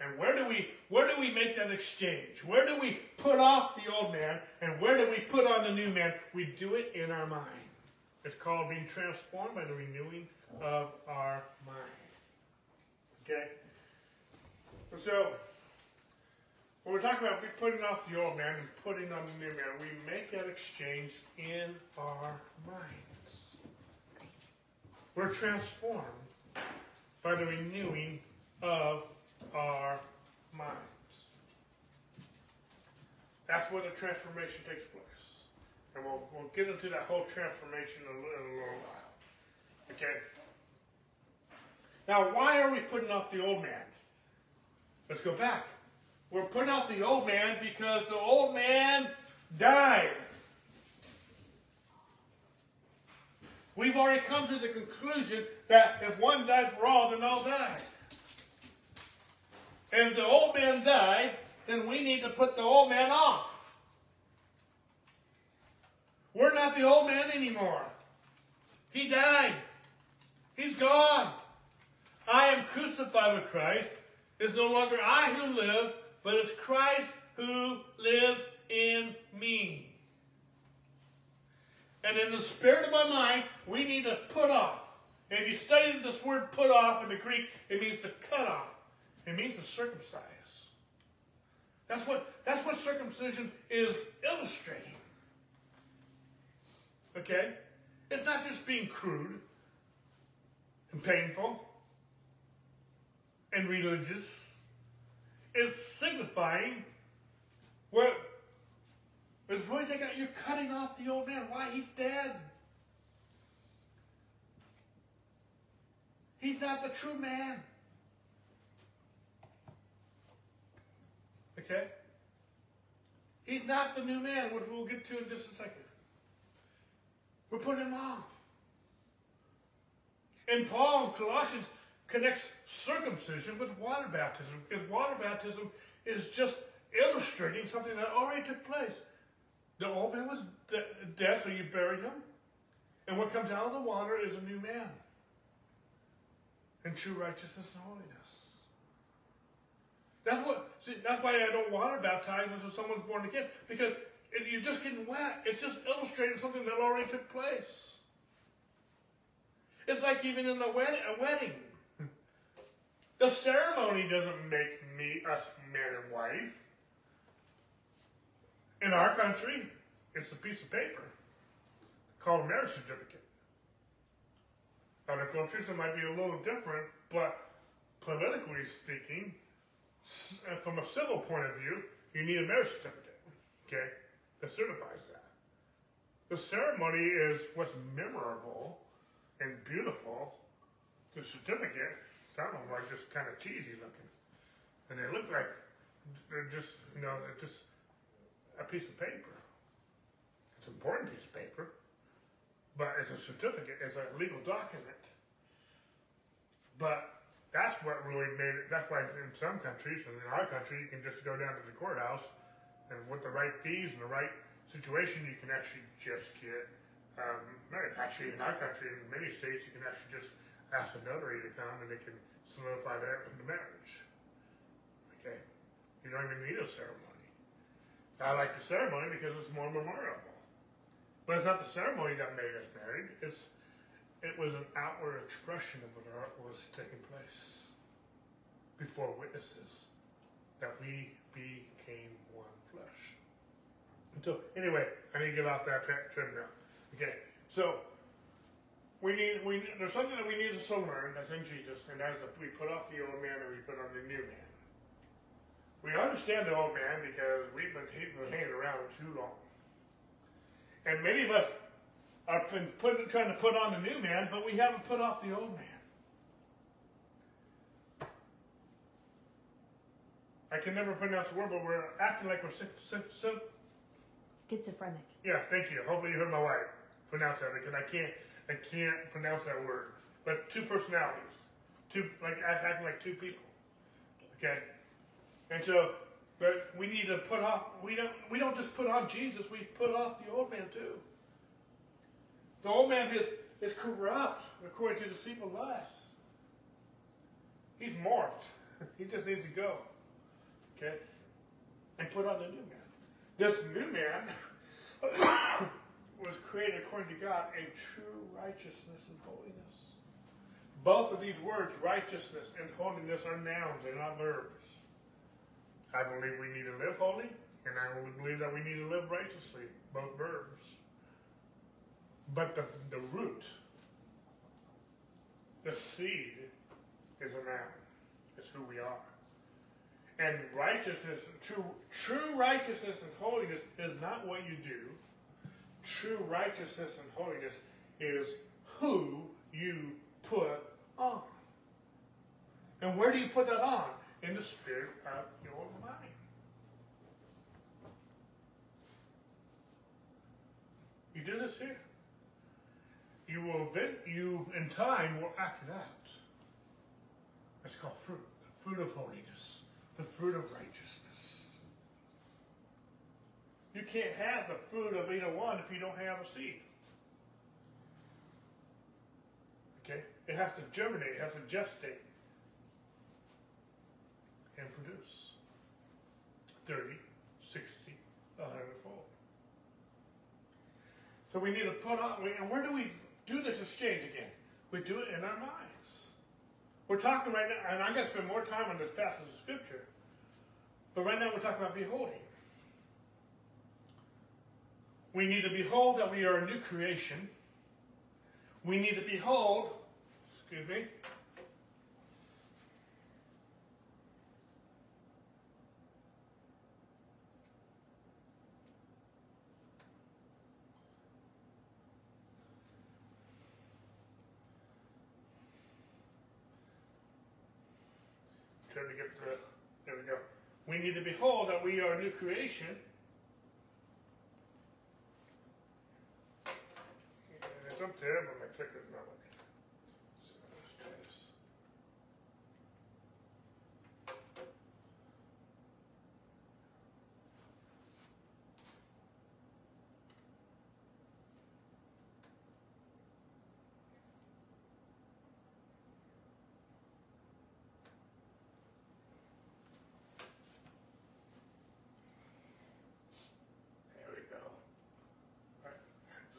And where do we, where do we make that exchange? Where do we put off the old man and where do we put on the new man? We do it in our mind. It's called being transformed by the renewing of our mind. Okay? So, when we're talking about putting off the old man and putting on the new man, we make that exchange in our minds. We're transformed by the renewing of our minds. That's where the transformation takes place. And we'll, we'll get into that whole transformation in a, in a little while. Okay? Now, why are we putting off the old man? Let's go back. We're putting off the old man because the old man died. We've already come to the conclusion that if one died for all, then all died. And if the old man died, then we need to put the old man off. We're not the old man anymore. He died. He's gone. I am crucified with Christ. It's no longer I who live, but it's Christ who lives in me. And in the spirit of my mind, we need to put off. And if you study this word put off in the Greek, it means to cut off. It means to circumcise. That's what, that's what circumcision is illustrating. Okay? It's not just being crude and painful and religious. It's signifying what it's really taking out. You're cutting off the old man. Why? He's dead. He's not the true man. Okay? He's not the new man, which we'll get to in just a second. We're putting him off. And Paul in Colossians connects circumcision with water baptism, because water baptism is just illustrating something that already took place. The old man was de dead, so you bury him. And what comes out of the water is a new man and true righteousness and holiness. That's what. See, that's why I don't water baptize until someone's born again, because if you're just getting wet. It's just illustrating something that already took place. It's like even in a wedding. A wedding. The ceremony doesn't make me us man and wife. In our country, it's a piece of paper called a marriage certificate. Other cultures, it might be a little different, but politically speaking, from a civil point of view, you need a marriage certificate, okay, that certifies that. The ceremony is what's memorable and beautiful. The certificate, some of them are just kind of cheesy looking, and they look like they're just, you know, they're just a piece of paper. It's an important piece of paper, but it's a certificate, it's a legal document. But that's what really made it, that's why in some countries, and in our country, you can just go down to the courthouse, and with the right fees and the right situation, you can actually just get um, married. Actually, in our country, in many states, you can actually just ask a notary to come and they can solidify that with the marriage. Okay? You don't even need a ceremony. I like the ceremony because it's more memorable. But it's not the ceremony that made us married. It's, it was an outward expression of what was taking place before witnesses, that we became one flesh. So anyway, I need to get off that trim now. Okay, so we need we there's something that we need to learn that's in Jesus, and that is that we put off the old man and we put on the new man. We understand the old man because we've been, we've been hanging around too long, and many of us are been put, trying to put on the new man, but we haven't put off the old man. I can never pronounce the word, but we're acting like we're sick. sick, sick Schizophrenic. Yeah, thank you. Hopefully you heard my wife pronounce that, because I can't, I can't pronounce that word. But two personalities, two like acting like two people. Okay, and so, but we need to put off. We don't, we don't just put on Jesus. We put off the old man too. The old man is is corrupt according to deceitful lusts. He's morphed. He just needs to go. Okay, and put on the new man. This new man was created according to God in true righteousness and holiness. Both of these words, righteousness and holiness, are nouns, they're not verbs. I believe we need to live holy, and I believe that we need to live righteously, both verbs. But the, the root, the seed, is a noun. It's who we are. And righteousness, true, true righteousness and holiness is not what you do. True righteousness and holiness is who you put on. And where do you put that on? In the spirit of your mind. You do this here. You will, you in time will act it out. It's called fruit, the fruit of holiness. The fruit of righteousness. You can't have the fruit of either one if you don't have a seed. Okay? It has to germinate. It has to gestate. And produce. thirty, sixty, a hundred fold. So we need to put on, and where do we do this exchange again? We do it in our mind. We're talking right now, and I'm going to spend more time on this passage of Scripture, but right now we're talking about beholding. We need to behold that we are a new creation. We need to behold, excuse me, to get the, there we go. We need to behold that we are a new creation. And it's up there, but my clicker's not working. So let's try this.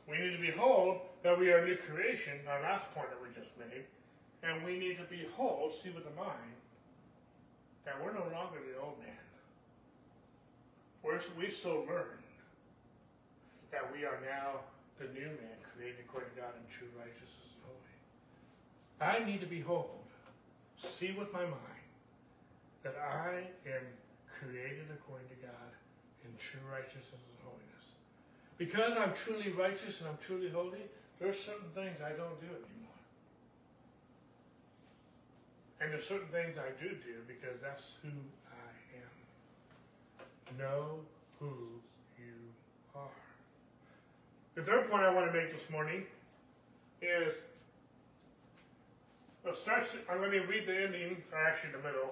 We need to behold that we are a new creation, our last point that we just made, and we need to behold, see with the mind, Now we're no longer the old man. We're, we've so learned that we are now the new man, created according to God in true righteousness and holy. I need to behold, see with my mind, that I am created according to God in true righteousness and holiness. Because I'm truly righteous and I'm truly holy, there's certain things I don't do anymore. And there's certain things I do do because that's who I am. Know who you are. The third point I want to make this morning is, well, starts, I'm going to read the ending, or actually the middle,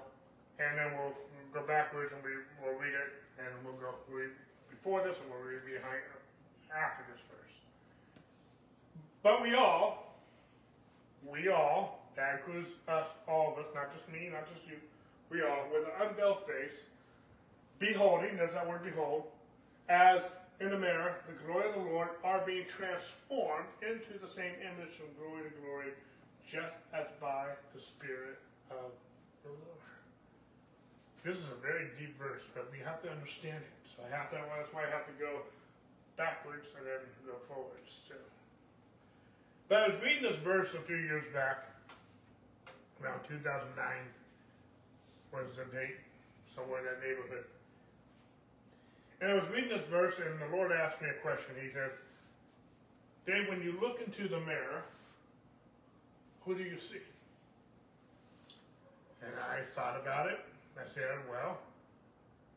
and then we'll go backwards and we, we'll read it, and we'll go read before this and we'll read behind after this verse. But we all, we all, that includes us, all of us, not just me, not just you, we all, with an unveiled face, beholding, there's that word behold, as in the mirror, the glory of the Lord, are being transformed into the same image from glory to glory, just as by the Spirit of the Lord. This is a very deep verse, but we have to understand it. So I have to, that's why I have to go backwards and then go forwards too. But I was reading this verse a few years back, around two thousand nine, was the date, somewhere in that neighborhood. And I was reading this verse, and the Lord asked me a question. He said, Dave, when you look into the mirror, who do you see? And I thought about it. I said, well,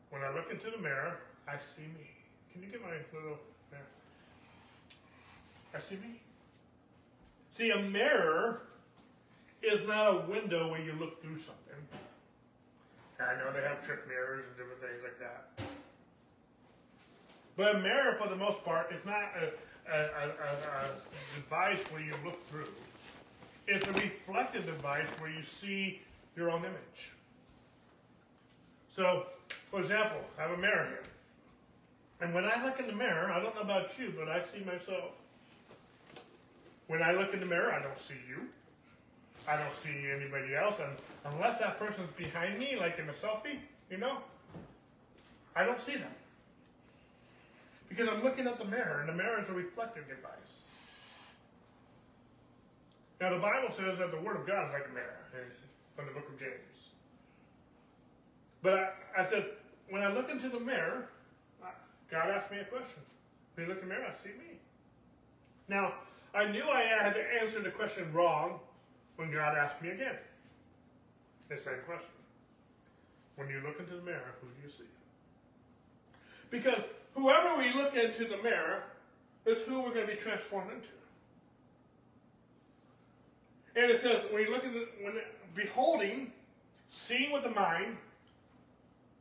when I look into the mirror, I see me. Can you get my little mirror? I see me. See, a mirror is not a window where you look through something. I know they have trick mirrors and different things like that. But a mirror, for the most part, is not a, a, a, a device where you look through. It's a reflective device where you see your own image. So, for example, I have a mirror here. And when I look in the mirror, I don't know about you, but I see myself. When I look in the mirror, I don't see you. I don't see anybody else. And unless that person's behind me, like in a selfie, you know, I don't see them. Because I'm looking at the mirror, and the mirror is a reflective device. Now, the Bible says that the Word of God is like a mirror, from the book of James. But I, I said, when I look into the mirror, God asked me a question. When you look in the mirror, I see me. Now, I knew I had to answer the question wrong when God asked me again. The same question. When you look into the mirror, who do you see? Because whoever we look into the mirror is who we're going to be transformed into. And it says, when you look at the, when beholding, seeing with the mind,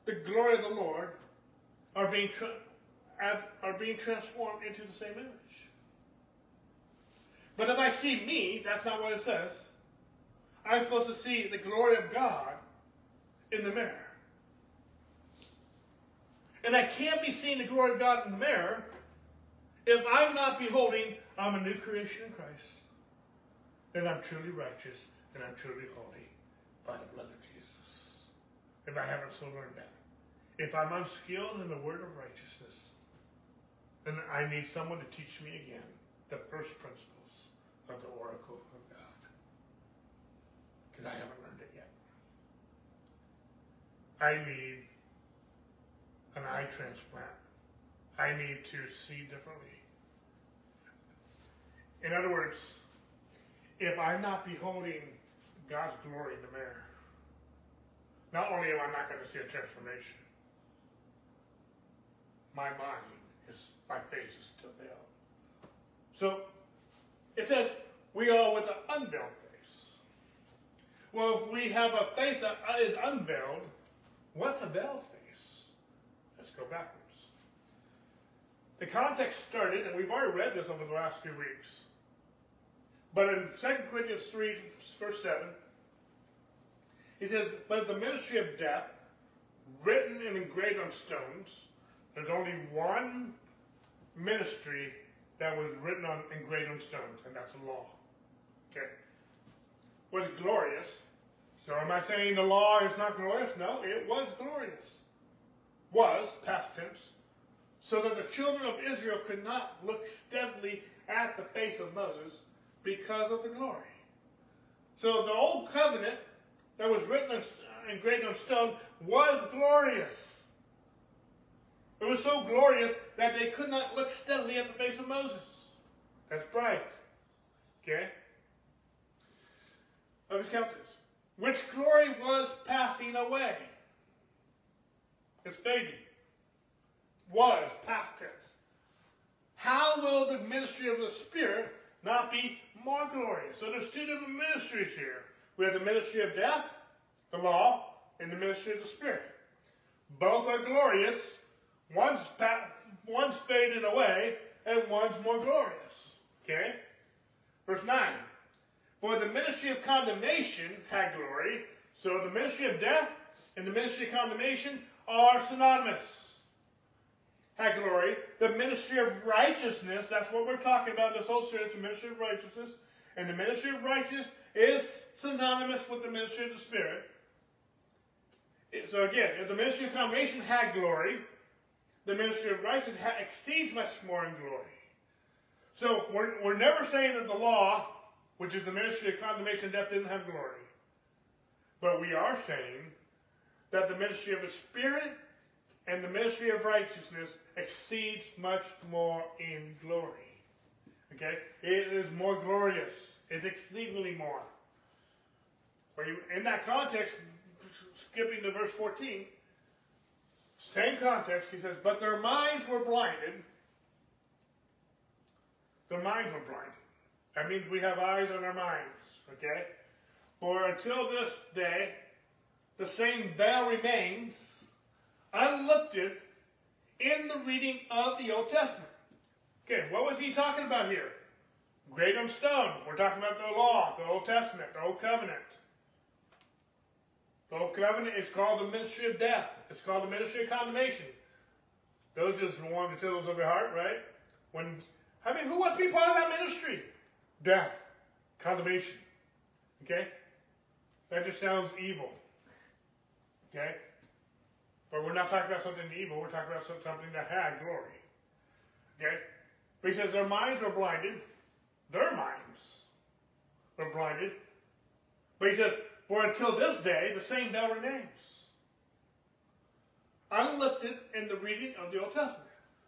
the glory of the Lord are being tra are being transformed into the same image. But if I see me, that's not what it says. I'm supposed to see the glory of God in the mirror. And I can't be seeing the glory of God in the mirror if I'm not beholding I'm a new creation in Christ. And I'm truly righteous and I'm truly holy by the blood of Jesus. If I haven't so learned that. If I'm unskilled in the word of righteousness, then I need someone to teach me again the first principles of the oracle of God. Because I haven't learned it yet. I need an eye transplant. I need to see differently. In other words, if I'm not beholding God's glory in the mirror, not only am I not going to see a transformation, my mind is, my face is still veiled. So it says, we are with an unveiled face. Well, if we have a face that is unveiled, what's a veiled face? Let's go backwards. The context started, and we've already read this over the last few weeks, but in Second Corinthians three, verse seven, he says, but the ministry of death, written and engraved on stones, there's only one ministry that was written on, engraved on stones, and that's the law. Okay? Was glorious, So am I saying the law is not glorious? No, it was glorious. Was, past tense, so that the children of Israel could not look steadily at the face of Moses because of the glory. So the old covenant that was written engraved on stone was glorious. It was so glorious that they could not look steadily at the face of Moses. That's bright. Okay? Of his countenance. Which glory was passing away. It's fading. Was, past tense. How will the ministry of the Spirit not be more glorious? So there's two different ministries here. We have the ministry of death, the law, and the ministry of the Spirit. Both are glorious. One's, one's faded away, and one's more glorious. Okay? Verse nine. For the ministry of condemnation had glory. So the ministry of death and the ministry of condemnation are synonymous. Had glory. The ministry of righteousness, that's what we're talking about this whole series, the ministry of righteousness. And the ministry of righteousness is synonymous with the ministry of the Spirit. So again, if the ministry of condemnation had glory, the ministry of righteousness exceeds much more in glory. So we're, we're never saying that the law, which is the ministry of condemnation and death, didn't have glory. But we are saying that the ministry of the Spirit and the ministry of righteousness exceeds much more in glory. Okay? It is more glorious. It's exceedingly more. In that context, skipping to verse fourteen, same context, he says, but their minds were blinded. Their minds were blinded. That means we have eyes on our minds, okay? For until this day, the same veil remains unlifted in the reading of the Old Testament. Okay, what was he talking about here? Engraved on stone. We're talking about the law, the Old Testament, the Old Covenant. The Old Covenant is called the ministry of death. It's called the ministry of condemnation. Those just warm the tittles of your heart, right? When, I mean, who wants to be part of that ministry? Death. Condemnation. Okay? That just sounds evil. Okay? But we're not talking about something evil. We're talking about something that had glory. Okay? But he says their minds were blinded. Their minds were blinded. But he says, for until this day, the same veil remains. Unlifted in the reading of the Old Testament.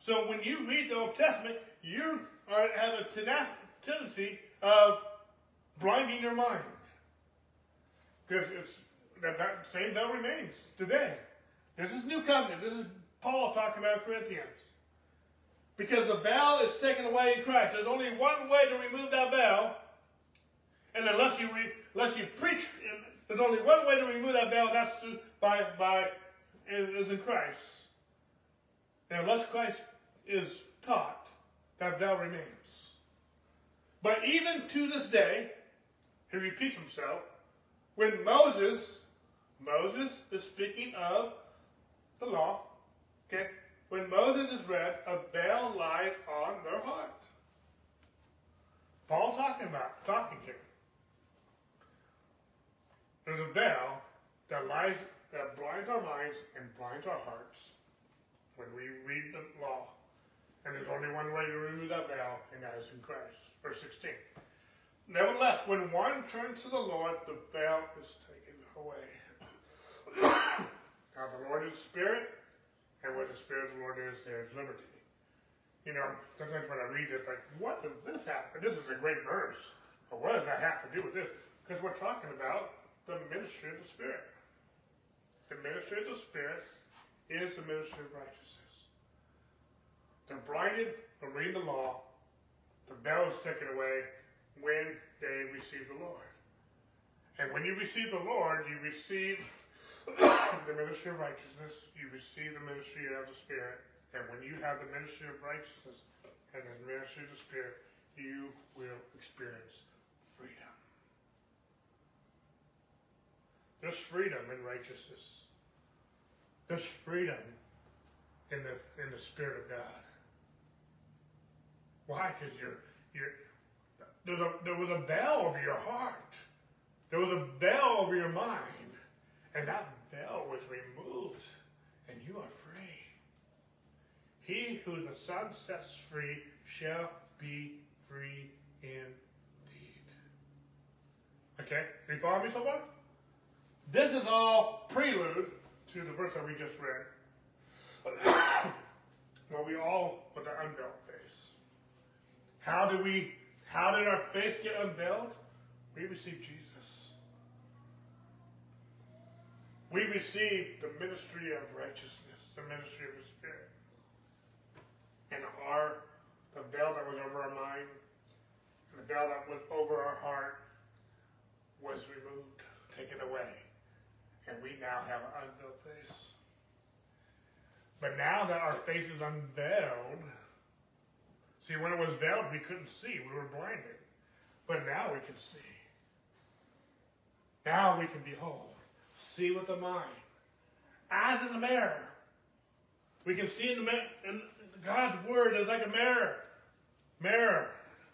So when you read the Old Testament, you are, have a tenacity. tendency of blinding your mind. Because that, that same veil remains today. This is new covenant. This is Paul talking about Corinthians. Because the veil is taken away in Christ. There's only one way to remove that veil. And unless you, re, unless you preach, there's only one way to remove that veil, and that's through, by, by, is in Christ. And unless Christ is taught, that veil remains. But even to this day, he repeats himself, when Moses, Moses is speaking of the law, okay? When Moses is read, a veil lies on their heart. Paul talking about, talking here. There's a veil that lies, that blinds our minds and blinds our hearts when we read the law. And there's only one way to remove that veil, and that is in Christ. Verse sixteen. Nevertheless, when one turns to the Lord, the veil is taken away. Now the Lord is Spirit, and where the Spirit of the Lord is, there is liberty. You know, sometimes when I read this, like, what does this have? This is a great verse. But what does that have to do with this? Because we're talking about the ministry of the Spirit. The ministry of the Spirit is the ministry of righteousness. They're blinded from reading the law. The veil is taken away when they receive the Lord. And when you receive the Lord, you receive the ministry of righteousness. You receive the ministry of the Spirit. And when you have the ministry of righteousness and the ministry of the Spirit, you will experience freedom. There's freedom in righteousness. There's freedom in the, in the Spirit of God. Why? Because you're, you're, there's a, there was a veil over your heart. There was a veil over your mind, and that veil was removed, and you are free. He who the Son sets free shall be free indeed. Okay, do you follow me so far? This is all prelude to the verse that we just read, where we all with the unveiled face. How did we? How did our face get unveiled? We received Jesus. We received the ministry of righteousness, the ministry of the Spirit. And our, the veil that was over our mind, and the veil that was over our heart, was removed, taken away. And we now have an unveiled face. But now that our face is unveiled, see, when it was veiled, we couldn't see. We were blinded. But now we can see. Now we can behold. See with the mind. As in the mirror. We can see in the mirror. In God's word is like a mirror. Mirror.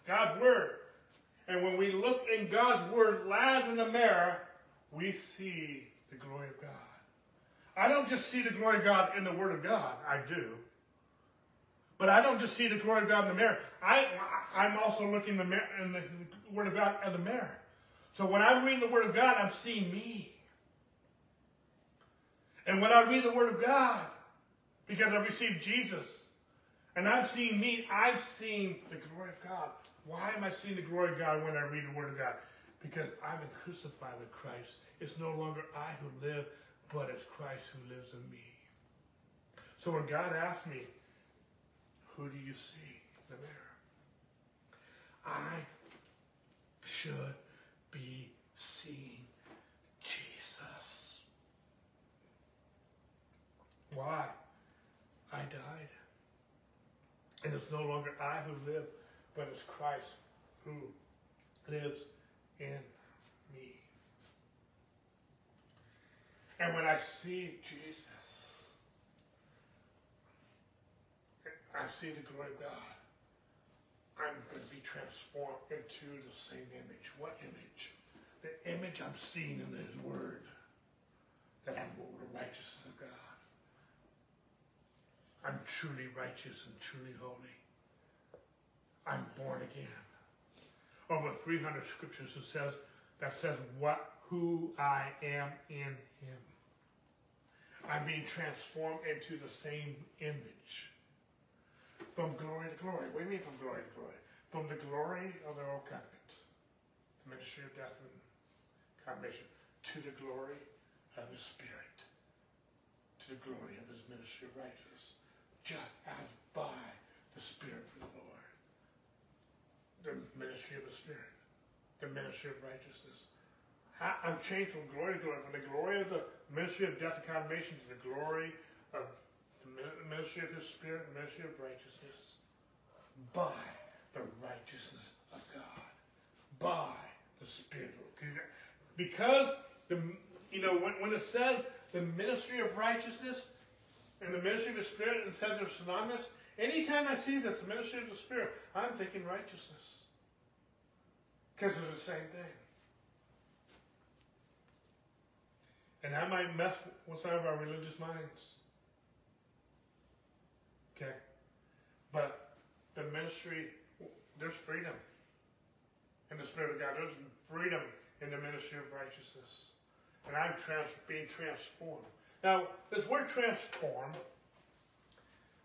God's word. And when we look in God's word, as in the mirror, we see the glory of God. I don't just see the glory of God in the word of God. I do. But I don't just see the glory of God in the mirror. I, I'm also looking in the, mirror, in the Word of God in the mirror. So when I'm reading the Word of God, I'm seeing me. And when I read the Word of God, because I received Jesus, and I'm seeing me, I'm seeing the glory of God. Why am I seeing the glory of God when I read the Word of God? Because I've been crucified with Christ. It's no longer I who live, but it's Christ who lives in me. So when God asked me, who do you see in the mirror? I should be seeing Jesus. Why? I died. And it's no longer I who live, but it's Christ who lives in me. And when I see Jesus, I see the glory of God. I'm going to be transformed into the same image. What image? The image I'm seeing in His Word. That I'm the righteousness of God. I'm truly righteous and truly holy. I'm born again. Over three hundred scriptures that says that says what who I am in Him. I'm being transformed into the same image. From glory to glory. What do you mean from glory to glory? From the glory of the old covenant, the ministry of death and condemnation, to the glory of His Spirit, to the glory of His ministry of righteousness, just as by the Spirit of the Lord. The ministry of the Spirit, the ministry of righteousness. I'm changed from glory to glory, from the glory of the ministry of death and condemnation to the glory of the ministry of His Spirit, the ministry of righteousness, by the righteousness of God, by the Spirit. Because, the you know, when, when it says the ministry of righteousness and the ministry of the Spirit, and it says they're synonymous, anytime I see this, the ministry of the Spirit, I'm thinking righteousness. Because they're the same thing. And I might mess with some of our religious minds. Okay, but the ministry, there's freedom in the Spirit of God. There's freedom in the ministry of righteousness. And I'm trans being transformed. Now, this word transform,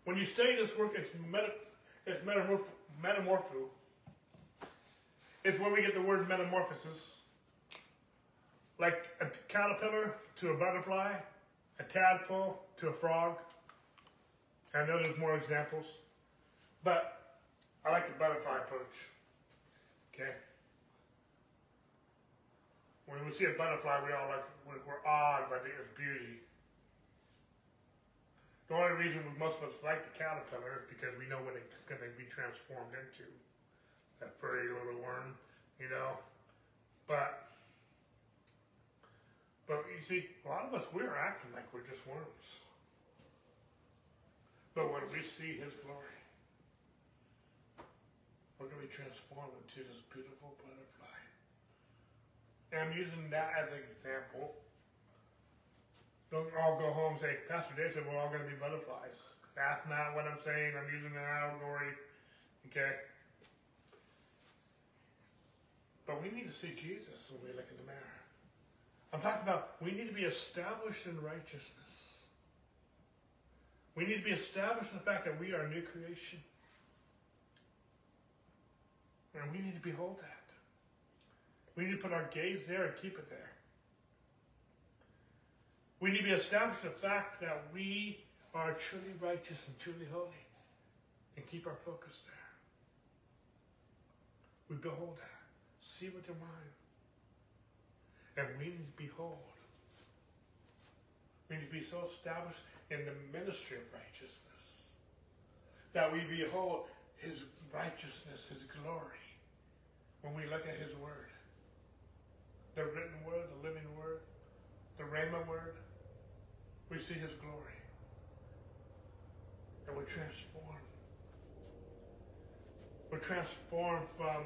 when you study this word, it's, meta it's metamorph metamorpho. It's where we get the word metamorphosis. Like a caterpillar to a butterfly, a tadpole to a frog. I know there's more examples, but I like the butterfly approach, okay? When we see a butterfly, we all like, we're awed by its beauty. The only reason most of us like the caterpillar is because we know what it's going to be transformed into. That furry little worm, you know? But, but you see, a lot of us, we're acting like we're just worms. But when we see His glory, we're going to be transformed into this beautiful butterfly. and I'm using that as an example. Don't all go home and say, Pastor Dave said we're all going to be butterflies. That's not what I'm saying. I'm using an allegory. Okay? But we need to see Jesus when we look in the mirror. I'm talking about we need to be established in righteousness. We need to be established in the fact that we are a new creation. And we need to behold that. We need to put our gaze there and keep it there. We need to be established in the fact that we are truly righteous and truly holy. And keep our focus there. We behold that. See with your mind. And we need to behold. We need to be so established in the ministry of righteousness that we behold His righteousness, His glory, when we look at His Word. The written Word, the living Word, the Rhema Word, we see His glory. And we're transformed. We're transformed from,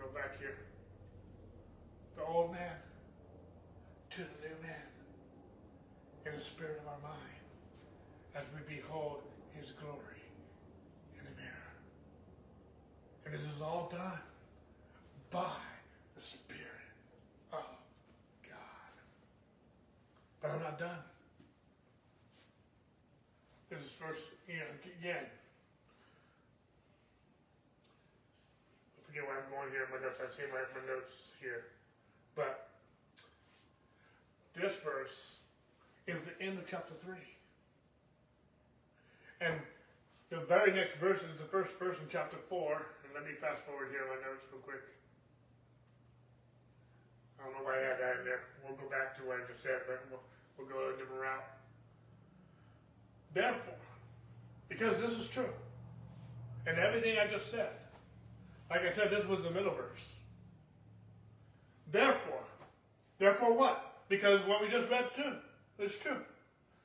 go back here, the old man to the new man in the spirit of our mind as we behold His glory in the mirror. And this is all done by the Spirit of God. But I'm not done. This is first, you know, again, I forget where I'm going here in my notes. I see my, my notes here. But this verse is the end of chapter three. And the very next verse is the first verse in chapter four. And let me fast forward here in my notes real quick. I don't know why I had that in there. We'll go back to what I just said, but we'll, we'll go a different route. Therefore, because this is true, and everything I just said, like I said, this was the middle verse. Therefore, therefore what? Because what we just read too is true.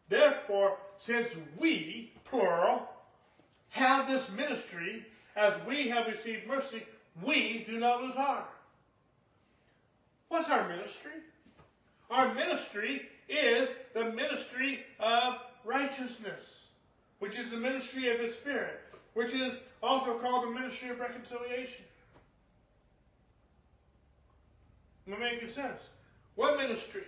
Therefore, since we, plural, have this ministry, as we have received mercy, we do not lose heart. What's our ministry? Our ministry is the ministry of righteousness, which is the ministry of His Spirit, which is also called the ministry of reconciliation. That makes sense. What ministry?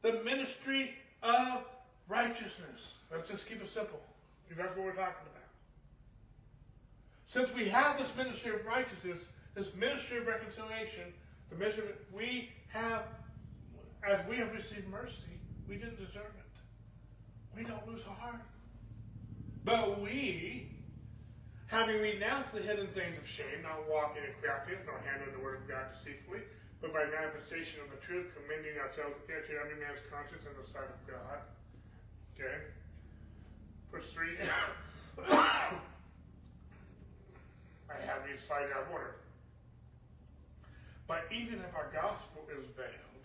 The ministry of righteousness. Let's just keep it simple, because that's what we're talking about. Since we have this ministry of righteousness, this ministry of reconciliation, the ministry of, we have, as we have received mercy, we didn't deserve it. We don't lose heart. But we, having renounced the hidden things of shame, not walking in craftiness, not handling the word of God deceitfully, but by manifestation of the truth, commending ourselves to every man's conscience in the sight of God. Okay? Verse three. I have these five out of order. But even if our gospel is veiled,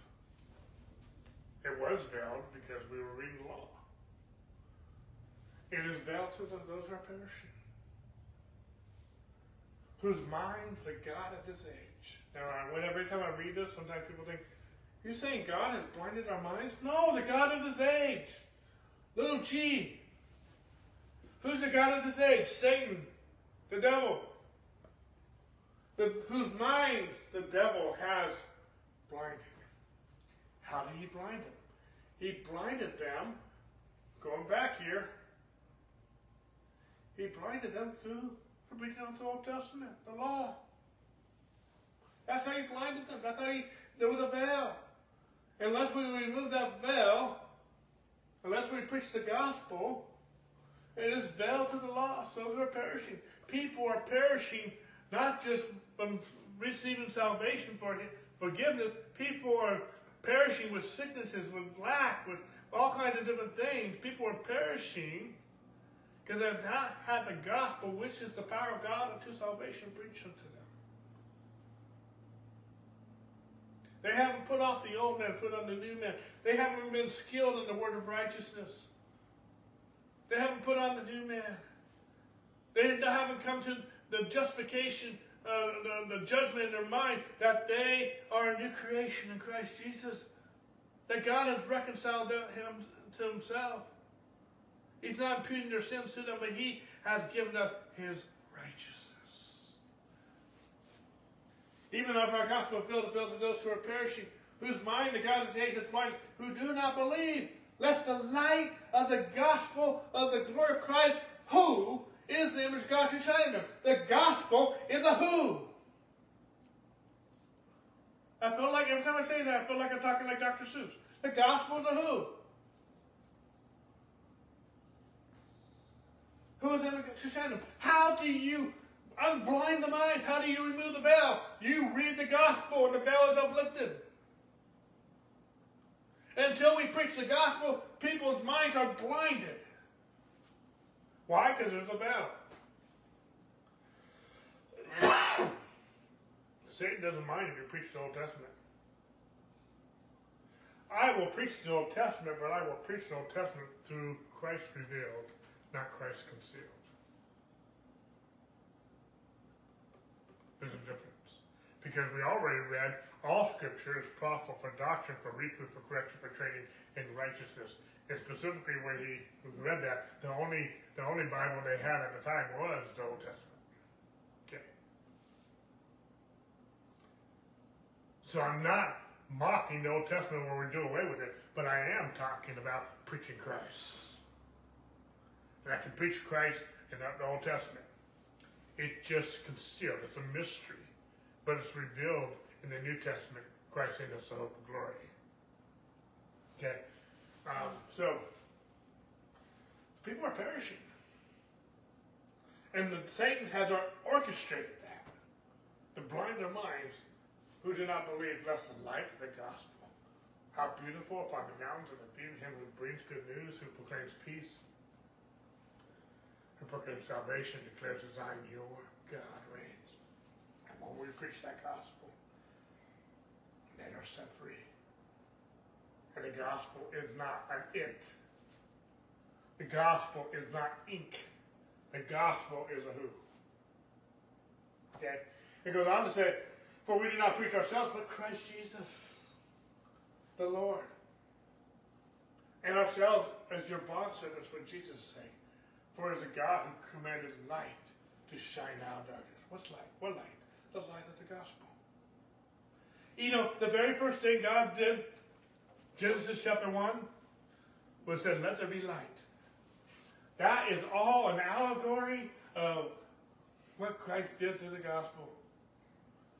it was veiled because we were reading the law. It is veiled to those who are perishing, whose minds the God of this age. Now, every time I read this, sometimes people think, you're saying God has blinded our minds? No, the God of this age. Little G. Who's the God of this age? Satan. The devil. The, whose minds the devil has blinded. How did he blind them? He blinded them, going back here, he blinded them through the reading of the Old Testament, the law. That's how he blinded them. That's how he, there was a veil. Unless we remove that veil, unless we preach the gospel, it is veiled to the lost. So we are perishing. People are perishing, not just from receiving salvation for forgiveness. People are perishing with sicknesses, with lack, with all kinds of different things. People are perishing because they have not had the gospel, which is the power of God unto salvation, preached unto them. They haven't put off the old man, put on the new man. They haven't been skilled in the word of righteousness. They haven't put on the new man. They haven't come to the justification uh, the, the judgment in their mind that they are a new creation in Christ Jesus, that God has reconciled them, him to himself. He's not imputing their sins to them, but he has given us his righteousness. Even if our gospel filled the filth of those who are perishing, whose mind the God has taken twice, who do not believe, lest the light of the gospel of the glory of Christ, who is the image of God, should shine in them. The gospel is a who. I feel like every time I say that, I feel like I'm talking like Doctor Seuss. The gospel is a who. Who is ever to shine them? How do you unblind the mind? How do you remove the veil? You read the gospel and the veil is uplifted. Until we preach the gospel, people's minds are blinded. Why? Because there's a veil. Satan doesn't mind if you preach the Old Testament. I will preach the Old Testament, but I will preach the Old Testament through Christ revealed, not Christ concealed. There's a difference. Because we already read, all Scripture is profitable for doctrine, for reproof, for correction, for training in righteousness. And specifically when he read that, the only, the only Bible they had at the time was the Old Testament. Okay. So I'm not mocking the Old Testament where we do away with it, but I am talking about preaching Christ. And I can preach Christ and not the Old Testament. It's just concealed. It's a mystery. But it's revealed in the New Testament. Christ in us the hope of glory. Okay. Um, so, people are perishing. And the, Satan has orchestrated that. To blind their minds who do not believe, lest the light of the gospel. How beautiful upon the mountains of the view, him who brings good news, who proclaims peace, who proclaims salvation, declares as I am your God reigns. And when we preach that gospel, men are set free. And the gospel is not an it. The gospel is not ink. The gospel is a who. Okay? It goes on to say, for we do not preach ourselves, but Christ Jesus, the Lord. And ourselves as your bondservants for Jesus' sake. For it is a God who commanded light to shine out of darkness. What's light? What light? The light of the gospel. You know, the very first thing God did, Genesis chapter one, was said, let there be light. That is all an allegory of what Christ did through the gospel.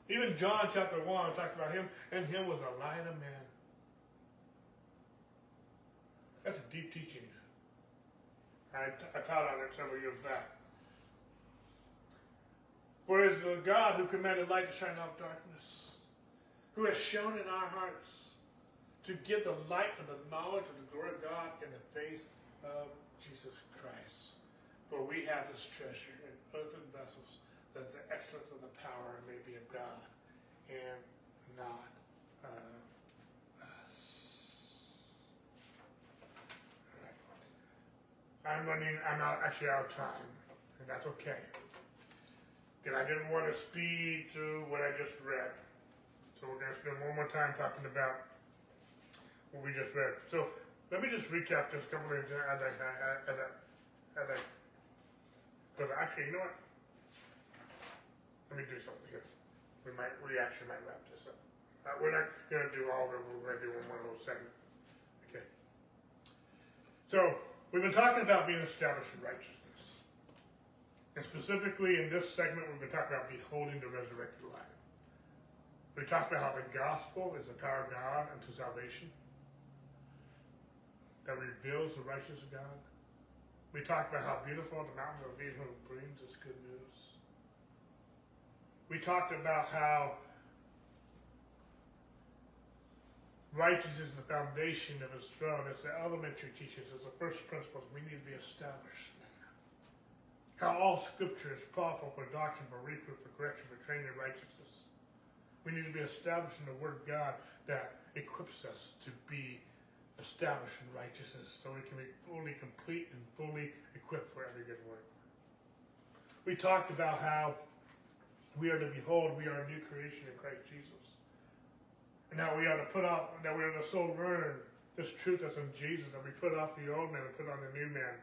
Even John chapter one talks about him, and him was a light of men. That's a deep teaching. I, I taught on it several years back. Whereas the God who commanded light to shine out of darkness, who has shone in our hearts, to give the light of the knowledge of the glory of God in the face of Jesus Christ. For we have this treasure in earthen vessels, that the excellence of the power may be of God, and not of us. All right. I'm running, I'm out, actually out of time, and that's okay. Because I didn't want to speed through what I just read. So we're going to spend one more time talking about what we just read. So let me just recap just a couple of things as I, as I, as I, because actually, you know what? Let me do something here. We might, we actually might wrap this up. Uh, we're not going to do all of it. We're going to do one more little segment. Okay. So we've been talking about being established in righteousness, and specifically in this segment, we've been talking about beholding the resurrected life. We talked about how the gospel is the power of God unto salvation. That reveals the righteousness of God. We talked about how beautiful the mountain of being who brings us good news. We talked about how righteousness is the foundation of his throne. It's the elementary teachings. It's the first principles. We need to be established. How all scripture is profitable for doctrine, for reproof, for correction, for training in righteousness. We need to be established in the Word of God that equips us to be established in righteousness, so we can be fully complete and fully equipped for every good work. We talked about how we are to behold, we are a new creation in Christ Jesus. And now we are to put off, now we are to so learn this truth that's in Jesus, that we put off the old man and put on the new man,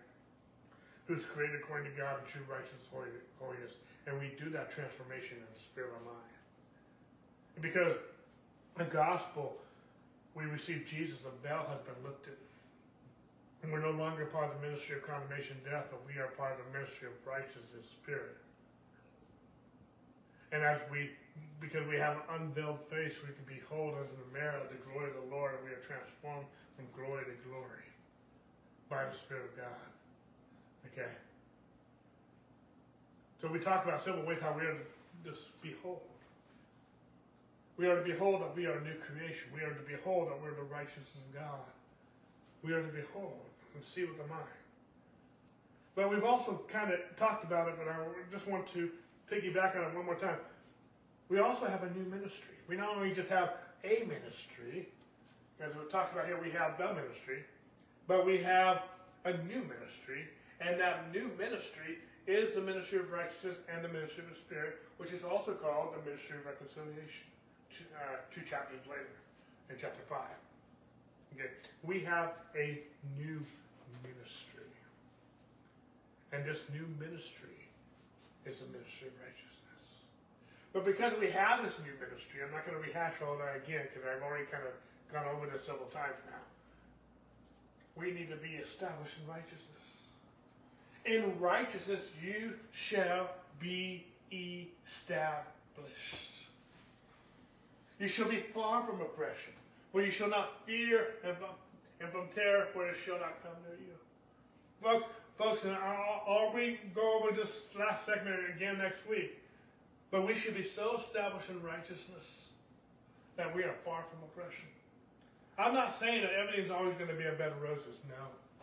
who's created according to God in true righteousness and holiness. And we do that transformation in the spirit of mind. Because the gospel, we receive Jesus, the veil has been lifted. And we're no longer part of the ministry of condemnation and death, but we are part of the ministry of righteousness and spirit. And as we, because we have an unveiled face, we can behold as in the mirror the glory of the Lord, and we are transformed from glory to glory by the Spirit of God. Okay? So we talk about several ways how we are to just behold. We are to behold that we are a new creation. We are to behold that we are the righteousness of God. We are to behold and see with the mind. But we've also kind of talked about it, but I just want to piggyback on it one more time. We also have a new ministry. We not only just have a ministry, as we talked about here, we have the ministry, but we have a new ministry, and that new ministry is the ministry of righteousness and the ministry of the Spirit, which is also called the ministry of reconciliation, two, uh, two chapters later, in chapter five. Okay. We have a new ministry, and this new ministry is the ministry of righteousness. But because we have this new ministry, I'm not going to rehash all that again because I've already kind of gone over this several times now. We need to be established in righteousness. In righteousness you shall be established. You shall be far from oppression, for you shall not fear, and from, and from terror, for it shall not come near you. Folks, Folks, and I'll, I'll re go over this last segment again next week. But we should be so established in righteousness that we are far from oppression. I'm not saying that everything's always going to be a bed of roses. No.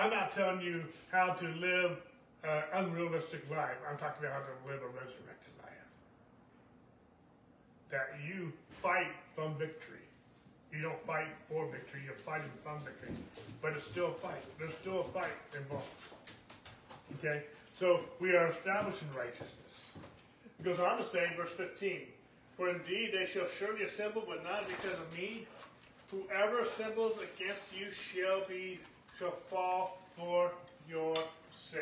I'm not telling you how to live an unrealistic life. I'm talking about how to live a resurrected life. That you fight from victory. You don't fight for victory, you're fighting from victory. But it's still a fight. There's still a fight involved. Okay? So we are establishing righteousness. It goes on to say, verse fifteen, for indeed they shall surely assemble, but not because of me. Whoever assembles against you shall be shall fall for your sake.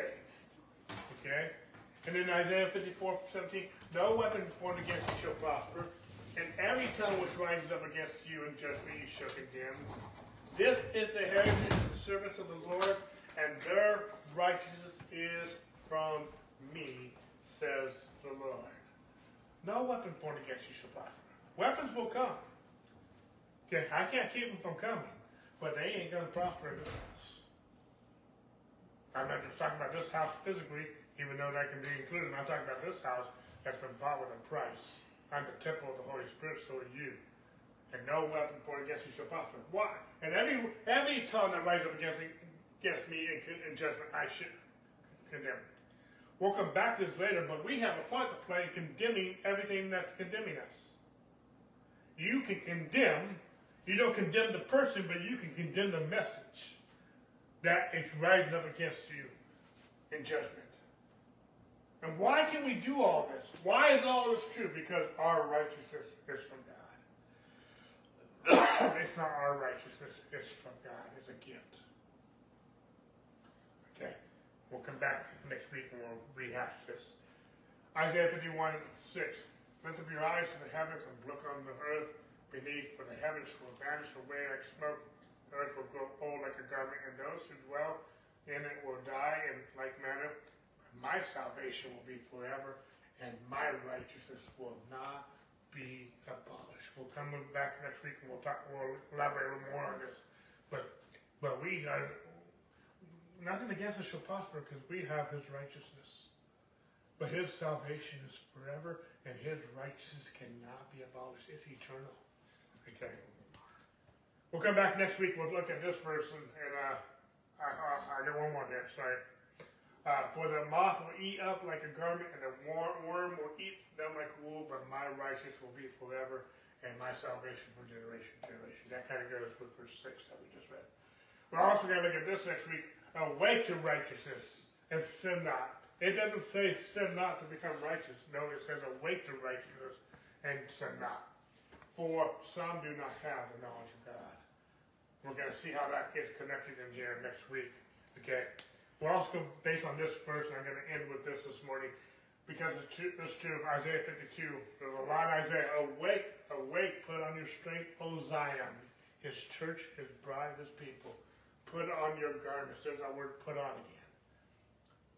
Okay? And in Isaiah fifty-four seventeen, no weapon formed against you shall prosper. And every tongue which rises up against you in judgment you shall condemn. This is the heritage of the servants of the Lord, and their righteousness is from me, says the Lord. No weapon formed against you shall prosper. Weapons will come. Okay, I can't keep them from coming, but they ain't going to prosper in this house. I'm not just talking about this house physically, even though that can be included. I'm talking about this house that's been bought with a price. I'm the temple of the Holy Spirit, so are you. And no weapon formed against you shall prosper. Why? And every every tongue that rises up against, against me in, in judgment, I should condemn. We'll come back to this later, but we have a part to play in condemning everything that's condemning us. You can condemn. You don't condemn the person, but you can condemn the message that is rising up against you in judgment. And why can we do all this? Why is all this true? Because our righteousness is from God. It's not our righteousness. It's from God. It's a gift. Okay. We'll come back next week and we'll rehash this. Isaiah fifty-one six. Lift up your eyes to the heavens and look on the earth beneath, for the heavens will vanish away like smoke. The earth will grow old like a garment, and those who dwell in it will die in like manner. My salvation will be forever, and my righteousness will not be abolished. We'll come back next week and we'll talk. We'll elaborate more on this. But but we are nothing against us shall prosper because we have His righteousness. But His salvation is forever, and His righteousness cannot be abolished. It's eternal. Okay. We'll come back next week. We'll look at this verse, and, and uh, I, I, I got one more here. Sorry. Uh, for the moth will eat up like a garment, and the worm will eat them like wool, but my righteousness will be forever, and my salvation from generation to generation. That kind of goes with verse six that we just read. We're also going to look at this next week. Awake to righteousness, and sin not, It doesn't say sin not to become righteous. No, it says awake to righteousness and sin not. For some do not have the knowledge of God. We're going to see how that gets connected in here next week. Okay. We're also, based on this verse, and I'm going to end with this this morning, because it's true, it's true of Isaiah fifty-two. There's a lot of Isaiah. Awake, awake, put on your strength, O Zion, his church, his bride, his people. Put on your garments. There's that word put on again.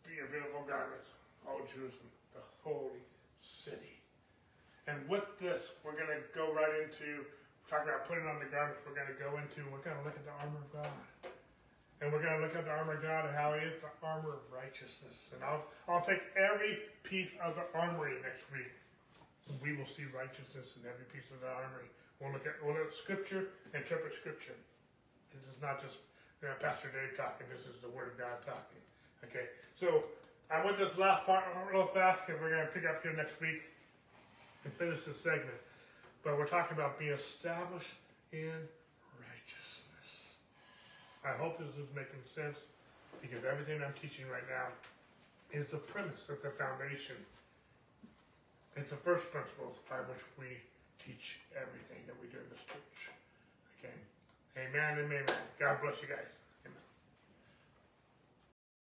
Be your beautiful garments, O Jerusalem, the holy city. And with this, we're going to go right into, talking about putting on the garments, we're going to go into, we're going to look at the armor of God. And we're going to look at the armor of God and how it is the armor of righteousness. And I'll, I'll take every piece of the armory next week. We will see righteousness in every piece of the armory. We'll look at, we'll look at Scripture, interpret Scripture. This is not just you know, Pastor Dave talking. This is the Word of God talking. Okay, so I went this last part real fast because we're going to pick up here next week and finish this segment. But we're talking about being established in righteousness. I hope this is making sense, because everything I'm teaching right now is the premise, it's the foundation. It's the first principles by which we teach everything that we do in this church. Okay? Amen and amen. God bless you guys.